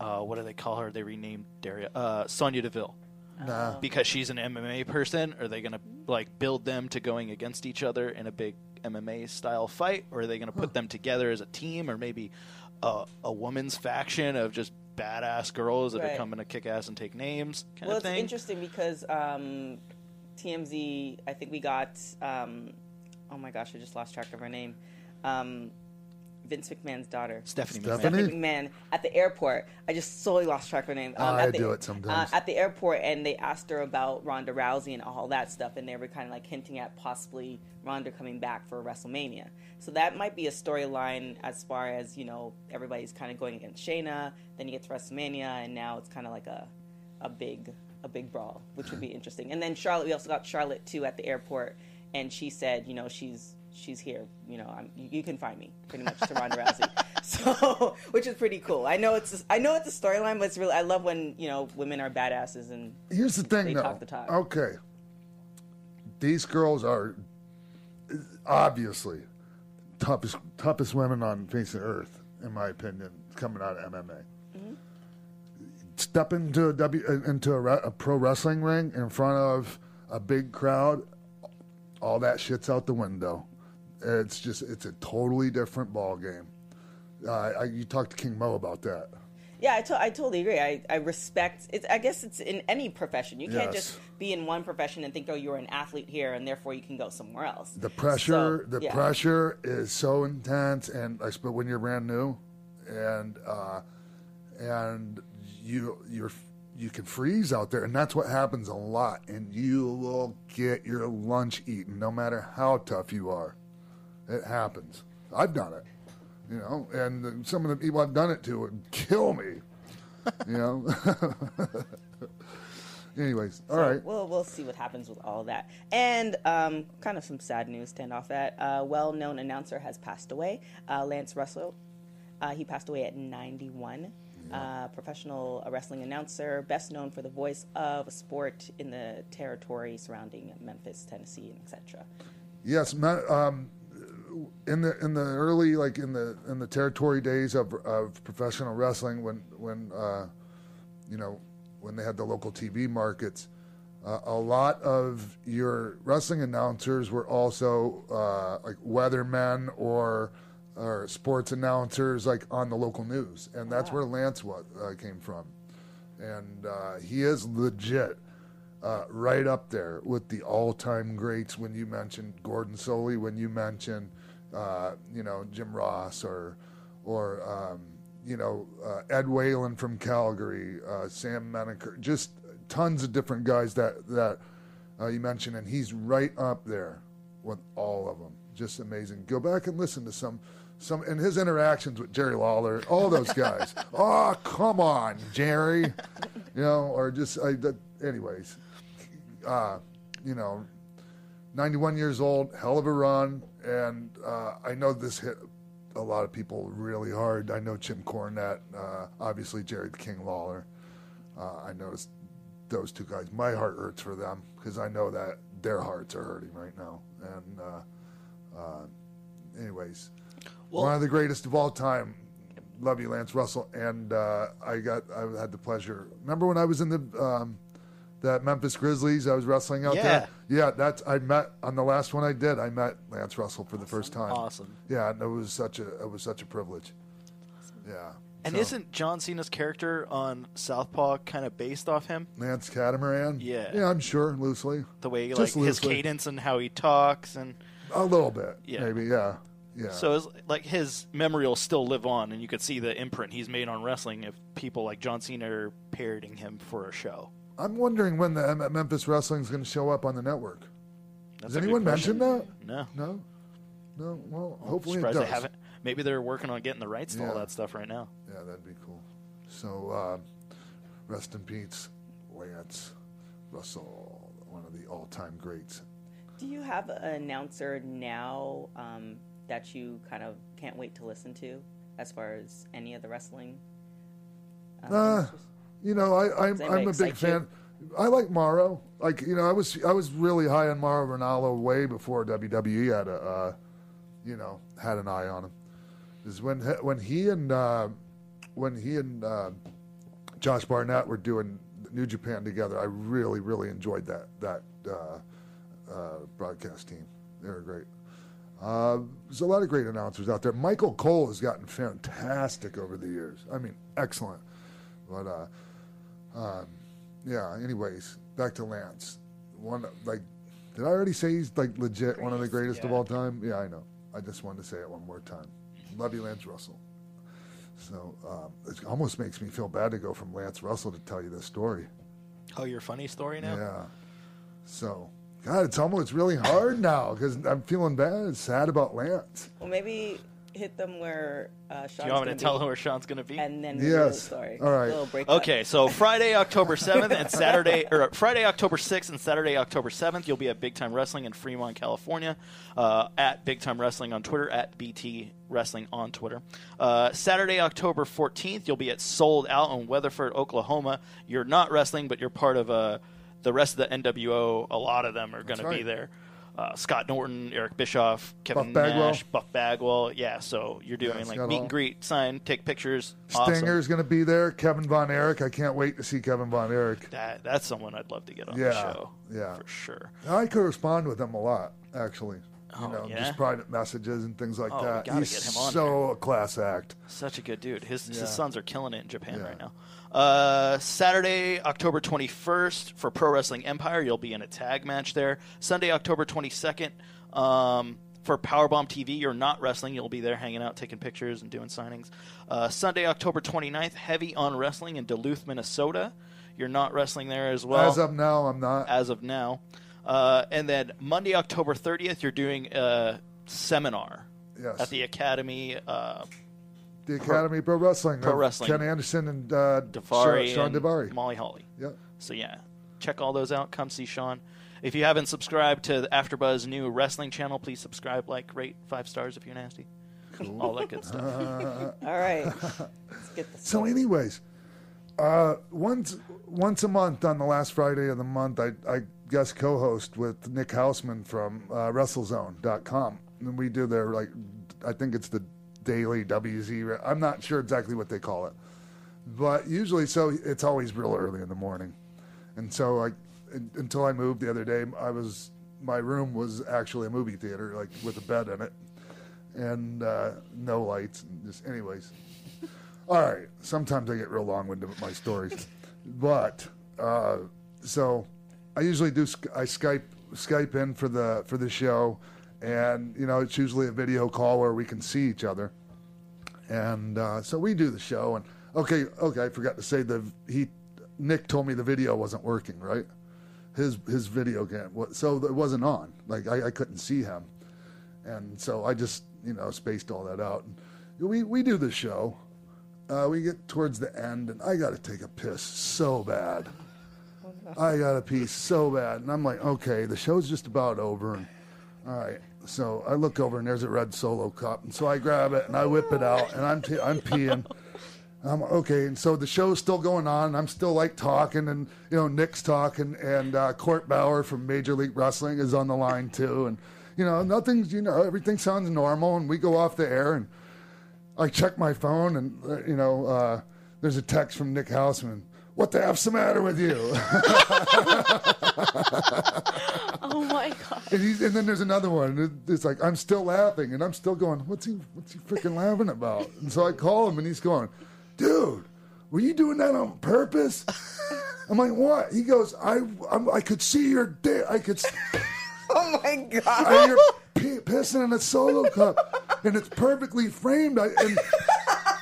uh, what do they call her? They renamed Daria uh, Sonya Deville. Nah. Because she's an M M A person, are they going to like build them to going against each other in a big M M A style fight, or are they going to put huh. them together as a team, or maybe a, a woman's faction of just badass girls that right. are coming to kick ass and take names? Kind well, of thing. It's interesting because um, T M Z, I think we got. Um, oh my gosh, I just lost track of her name. Um, Vince McMahon's daughter, Stephanie McMahon. Stephanie McMahon, at the airport. I just solely lost track of her name. Um, I at the, do it sometimes. Uh, at the airport, and they asked her about Ronda Rousey and all that stuff, and they were kind of like hinting at possibly Ronda coming back for WrestleMania. So that might be a storyline as far as, you know, everybody's kind of going against Shayna, then you get to WrestleMania, and now it's kind of like a, a big a big brawl, which would be interesting. And then Charlotte, we also got Charlotte, too, at the airport, and she said, you know, she's She's here, you know. I'm, you can find me pretty much to Ronda Rousey, so which is pretty cool. I know it's a, I know it's a storyline, but it's really I love when you know women are badasses and here's the thing, they though. Talk the talk. Okay, these girls are obviously toughest toughest women on the face of earth, in my opinion, coming out of M M A. Mm-hmm. Step into a w into a, a pro wrestling ring in front of a big crowd, all that shit's out the window. It's just, it's a totally different ball game. Uh, I, you talked to King Mo about that. Yeah, I, to- I totally agree. I, I respect, it's, I guess it's in any profession. You can't yes. just be in one profession and think, oh, you're an athlete here, and therefore you can go somewhere else. The pressure, so, the yeah. pressure is so intense, and I suppose when you're brand new, and uh, and you you're you can freeze out there, and that's what happens a lot. And you will get your lunch eaten, no matter how tough you are. It happens. I've done it, you know, and some of the people I've done it to would kill me, you know. Anyways, all so, right. Well, we'll see what happens with all that. And um, kind of some sad news to end off at. A uh, well-known announcer has passed away, uh, Lance Russell. Uh, he passed away at ninety-one. Yeah. Uh, professional wrestling announcer, best known for the voice of a sport in the territory surrounding Memphis, Tennessee, and et cetera. Yes, my, um In the in the early like in the in the territory days of of professional wrestling, when when uh, you know when they had the local T V markets, uh, a lot of your wrestling announcers were also uh, like weathermen or or sports announcers, like on the local news, and that's wow. where Lance was, uh, came from, and uh, he is legit. Uh, right up there with the all-time greats. When you mentioned Gordon Soley, when you mentioned, uh, you know, Jim Ross or, or um, you know, uh, Ed Whalen from Calgary, uh, Sam Menaker, just tons of different guys that, that uh, you mentioned, and he's right up there with all of them. Just amazing. Go back and listen to some Some and his interactions with Jerry Lawler, all those guys. Oh, come on, Jerry. You know, or just, I, that, anyways. Uh, you know, ninety-one years old, hell of a run. And uh, I know this hit a lot of people really hard. I know Jim Cornette, uh, obviously Jerry the King Lawler. Uh, I noticed those two guys. My heart hurts for them because I know that their hearts are hurting right now. And uh, uh, anyways, well, one of the greatest of all time. Love you, Lance Russell. And uh, I got, I had the pleasure. Remember when I was in the um, that Memphis Grizzlies? I was wrestling out yeah. there. Yeah, that's. I met on the last one I did. I met Lance Russell for awesome. the first time. Awesome. Yeah, and it was such a it was such a privilege. Awesome. Yeah. And so, isn't John Cena's character on Southpaw kind of based off him? Lance Catamaran? Yeah. Yeah, I'm sure, loosely. The way, Just like, loosely. his cadence and how he talks and... A little bit, yeah. maybe, yeah. yeah. So, it's like, his memory will still live on, and you could see the imprint he's made on wrestling if people like John Cena are parodying him for a show. I'm wondering when the M- Memphis Wrestling is going to show up on the network. That's Has anyone mentioned that? No. No? No? Well, I'm hopefully it does. They haven't. Maybe they're working on getting the rights to yeah. all that stuff right now. Yeah, that'd be cool. So, uh, rest in peace, Lance Russell, one of the all-time greats. Do you have an announcer now um, that you kind of can't wait to listen to as far as any of the wrestling? Um, uh, you know, I, I'm, I'm a big fan. You? I like Mauro. Like, you know, I was I was really high on Mauro Ranallo way before W W E had a, uh, you know, had an eye on him. Is when when he and uh, when he and uh, Josh Barnett were doing New Japan together, I really really enjoyed that that uh, uh, broadcast team. They were great. Uh, there's a lot of great announcers out there. Michael Cole has gotten fantastic over the years. I mean, excellent. But uh, um, yeah. Anyways, back to Lance. One like, did I already say he's like legit greatest, one of the greatest yeah. of all time? Yeah, I know. I just wanted to say it one more time. Love you, Lance Russell. So um, it almost makes me feel bad to go from Lance Russell to tell you this story. Oh, your funny story now? Yeah. So, God, it's almost it's really hard now because I'm feeling bad and sad about Lance. Well, maybe hit them where uh, Sean's going to be. Do you want me to tell them where Sean's going to be? And then yes. we'll story. All right. We'll break okay, so Friday, October seventh and Saturday, or Friday, October sixth and Saturday, October seventh, you'll be at Big Time Wrestling in Fremont, California, uh, at Big Time Wrestling on Twitter, at B T Wrestling on Twitter. Uh, Saturday, October fourteenth, you'll be at Sold Out in Weatherford, Oklahoma. You're not wrestling, but you're part of uh, the rest of the N W O. A lot of them are going right. to be there. Uh, Scott Norton, Eric Bischoff, Kevin Buff Nash, Buff Bagwell. Yeah, so you're doing yeah, like meet all. and greet, sign, take pictures. Stinger's awesome. going to be there. Kevin Von Erich. I can't wait to see Kevin Von Erich. That, that's someone I'd love to get on yeah, the show. Yeah, for sure. I correspond with him a lot, actually. You oh, know, yeah? Just private messages and things like oh, that. We gotta He's get him on so there. a class act. Such a good dude. His, yeah. his sons are killing it in Japan yeah. right now. Uh, Saturday, October twenty-first, for Pro Wrestling Empire, you'll be in a tag match there. Sunday, October twenty-second, um, for Powerbomb T V, you're not wrestling. You'll be there hanging out, taking pictures, and doing signings. Uh, Sunday, October twenty-ninth, Heavy on Wrestling in Duluth, Minnesota. You're not wrestling there as well. As of now, I'm not. As of now. Uh, and then Monday, October thirtieth, you're doing a seminar yes. at the Academy. Uh, The Academy Pro, Pro Wrestling. Pro Wrestling. Ken Anderson and uh, Davari Sean Davari. Molly Holly. Yep. So, yeah, check all those out. Come see Sean. If you haven't subscribed to the AfterBuzz new wrestling channel, please subscribe, like, rate, five stars if you're nasty. Cool. All that good stuff. Uh, all right. Let's get this so, anyways, uh, once once a month on the last Friday of the month, I, I guest co-host with Nick Houseman from uh, WrestleZone dot com. And we do their, like, I think it's the Daily W Z. I'm not sure exactly what they call it, but usually, so it's always real early in the morning. And so, like, until I moved the other day, I was my room was actually a movie theater, like with a bed in it, and uh, no lights. And just anyways, all right. Sometimes I get real long-winded with my stories, but uh, so I usually do. I Skype Skype in for the for the show. And, you know, it's usually a video call where we can see each other. And uh, so we do the show. And, okay, okay, I forgot to say, the he Nick told me the video wasn't working, right? His his video game. So it wasn't on. Like, I, I couldn't see him. And so I just, you know, spaced all that out. And we, we do the show. Uh, we get towards the end, and I got to take a piss so bad. I got to pee so bad. And I'm like, okay, the show's just about over. And, all right. So I look over, and there's a red Solo cup. And so I grab it, and I whip it out, and I'm t- I'm peeing. I'm okay. And so the show's still going on. And I'm still, like, talking, and, you know, Nick's talking, and uh, Court Bauer from Major League Wrestling is on the line, too. And, you know, nothing's, you know, everything sounds normal, and we go off the air, and I check my phone, and, uh, you know, uh, there's a text from Nick Houseman. What the F's the matter with you? Oh, my God. And, he's, and then there's another one. It's like, I'm still laughing, and I'm still going, what's he what's he freaking laughing about? And so I call him, and he's going, dude, were you doing that on purpose? I'm like, what? He goes, I I'm, I could see your dick. I could see. Oh, my God. I, you're p- pissing in a Solo cup, and it's perfectly framed. I, and,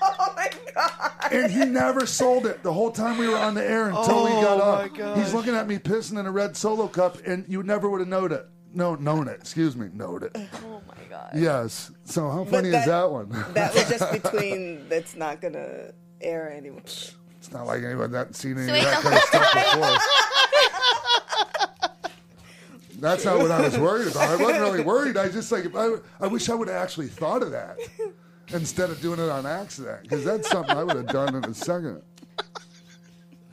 oh, my God. And he never sold it the whole time we were on the air until oh, he got up. Gosh. He's looking at me pissing in a red Solo cup, and you never would have known it. No, known it. Excuse me, known it. Oh, my God. Yes. So how funny that, is that one? That was just between that's not going to air anyway. It's not like anyone that's seen any so of that kind of stuff before. That's not what I was worried about. I wasn't really worried. I just like I, I wish I would have actually thought of that instead of doing it on accident, because that's something I would have done in a second.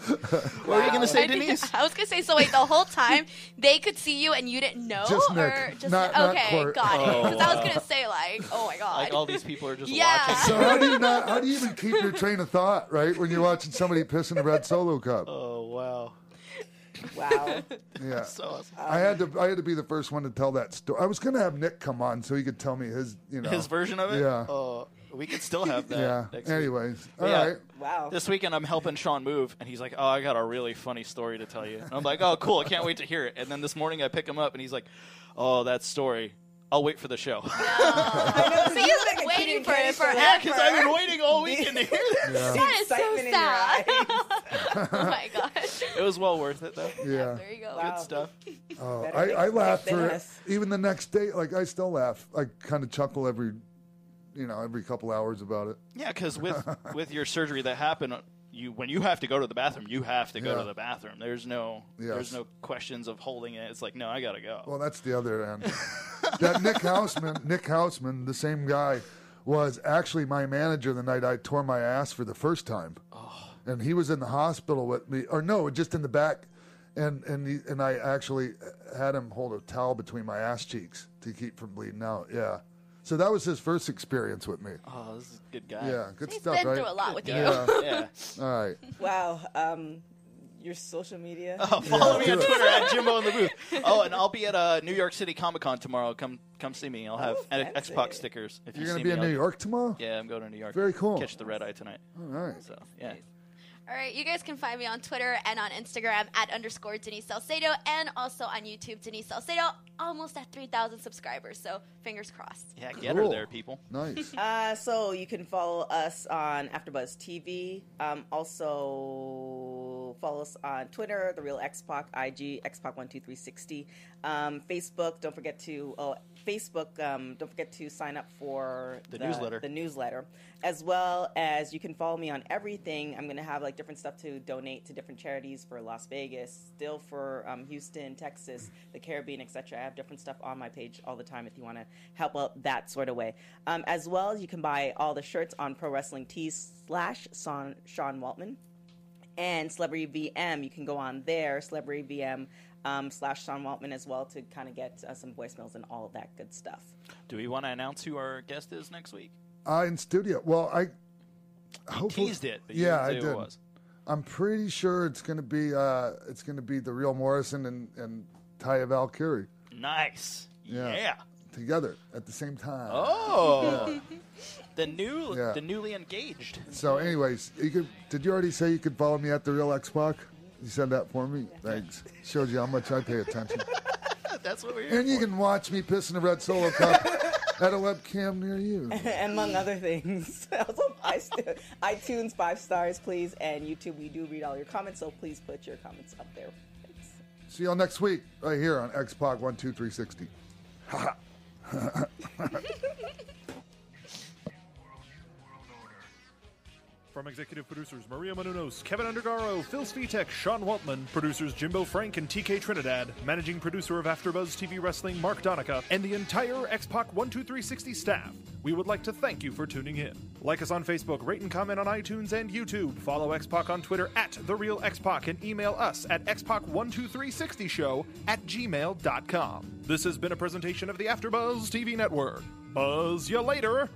What wow. were you going to say, I Denise? I was going to say, so wait, the whole time they could see you and you didn't know? Just Nick. Or just not, Nick? Okay, not got it. Because oh, wow. I was going to say, like, oh, my God. Like all these people are just yeah. watching. So how do you not, how do you even keep your train of thought, right, when you're watching somebody piss in a red Solo cup? Oh, wow. Wow. Yeah. So awesome. I had to I had to be the first one to tell that story. I was going to have Nick come on so he could tell me his, you know. His version of it? Yeah. Oh. We could still have that. Yeah. Next Anyways. Week. All yeah. right. Wow. This weekend I'm helping Sean move, and he's like, oh, I got a really funny story to tell you. And I'm like, oh, cool. I can't wait to hear it. And then this morning I pick him up, and he's like, oh, that story. I'll wait for the show. No. I know. So you've been like waiting for it forever. Yeah, because I've been waiting all weekend to hear this. Yeah. That is so sad. Oh, my gosh. It was well worth it, though. Yeah. yeah there you go. Wow. Good stuff. Uh, I, I laughed for it. Even the next day, like, I still laugh. I kind of chuckle every you know, every couple hours about it. Yeah, because with, with your surgery that happened, you when you have to go to the bathroom, you have to go yeah. to the bathroom. There's no yes. there's no questions of holding it. It's like, no, I got to go. Well, that's the other end. That Nick Houseman, Nick Houseman, the same guy, was actually my manager the night I tore my ass for the first time. Oh. And he was in the hospital with me, or no, just in the back. And and he, and I actually had him hold a towel between my ass cheeks to keep from bleeding out. Yeah. So that was his first experience with me. Oh, this is a good guy. Yeah, good He's stuff, right? He's been through a lot with you. Yeah. yeah. All right. Wow. Um, your social media? Oh, follow yeah, me on it. Twitter at Jimbo in the Booth. Oh, and I'll be at uh, New York City Comic Con tomorrow. Come come see me. I'll have oh, X Pac stickers. If You're you going to be me, in I'll New York tomorrow? Yeah, I'm going to New York. Very cool. Catch the red eye tonight. All right. So, yeah. All right, you guys can find me on Twitter and on Instagram at underscore Denise Salcedo, and also on YouTube, Denise Salcedo, almost at three thousand subscribers, so fingers crossed. Yeah, get cool. her there, people. Nice. uh, so you can follow us on AfterBuzz T V. Um, also, follow us on Twitter, The Real X-Pac, I G, X-Pac One Two Three Sixty, um, Facebook. Don't forget to oh, Facebook. Um, don't forget to sign up for the, the newsletter. The newsletter, as well as you can follow me on everything. I'm going to have like different stuff to donate to different charities for Las Vegas, still for um, Houston, Texas, the Caribbean, et cetera. I have different stuff on my page all the time if you want to help out that sort of way. Um, as well as you can buy all the shirts on Pro Wrestling T slash Sean Waltman and Celebrity V M. You can go on there, Celebrity V M um, slash Sean Waltman as well to kind of get uh, some voicemails and all of that good stuff. Do we want to announce who our guest is next week? Uh, in studio. Well, I... You teased it, but you yeah, didn't say I did. It was. I'm pretty sure it's gonna be uh, it's gonna be the Real Morrison and and Taya Valkyrie. Nice, yeah. yeah, together at the same time. Oh, yeah. the new yeah. the newly engaged. So, anyways, you could, did you already say you could follow me at The Real X Pac? You said that for me. Yeah. Thanks. Showed you how much I pay attention. That's what we're. And you for. Can watch me piss in a red Solo cup. At a webcam near you. Among other things. Also, iTunes, five stars, please. And YouTube, we do read all your comments, so please put your comments up there. Thanks. See y'all next week right here on X Pac one two three sixty. Ha ha. From executive producers Maria Menounos, Kevin Undergaro, Phil Svitek, Sean Waltman, producers Jimbo Frank and T K Trinidad, managing producer of AfterBuzz T V Wrestling Mark Donica, and the entire X Pac One Two Three Sixty staff, we would like to thank you for tuning in. Like us on Facebook, rate and comment on iTunes and YouTube, follow X Pac on Twitter at TheRealXPac, and email us at X Pac one two three sixty show at gmail dot com. This has been a presentation of the AfterBuzz T V Network. Buzz you later!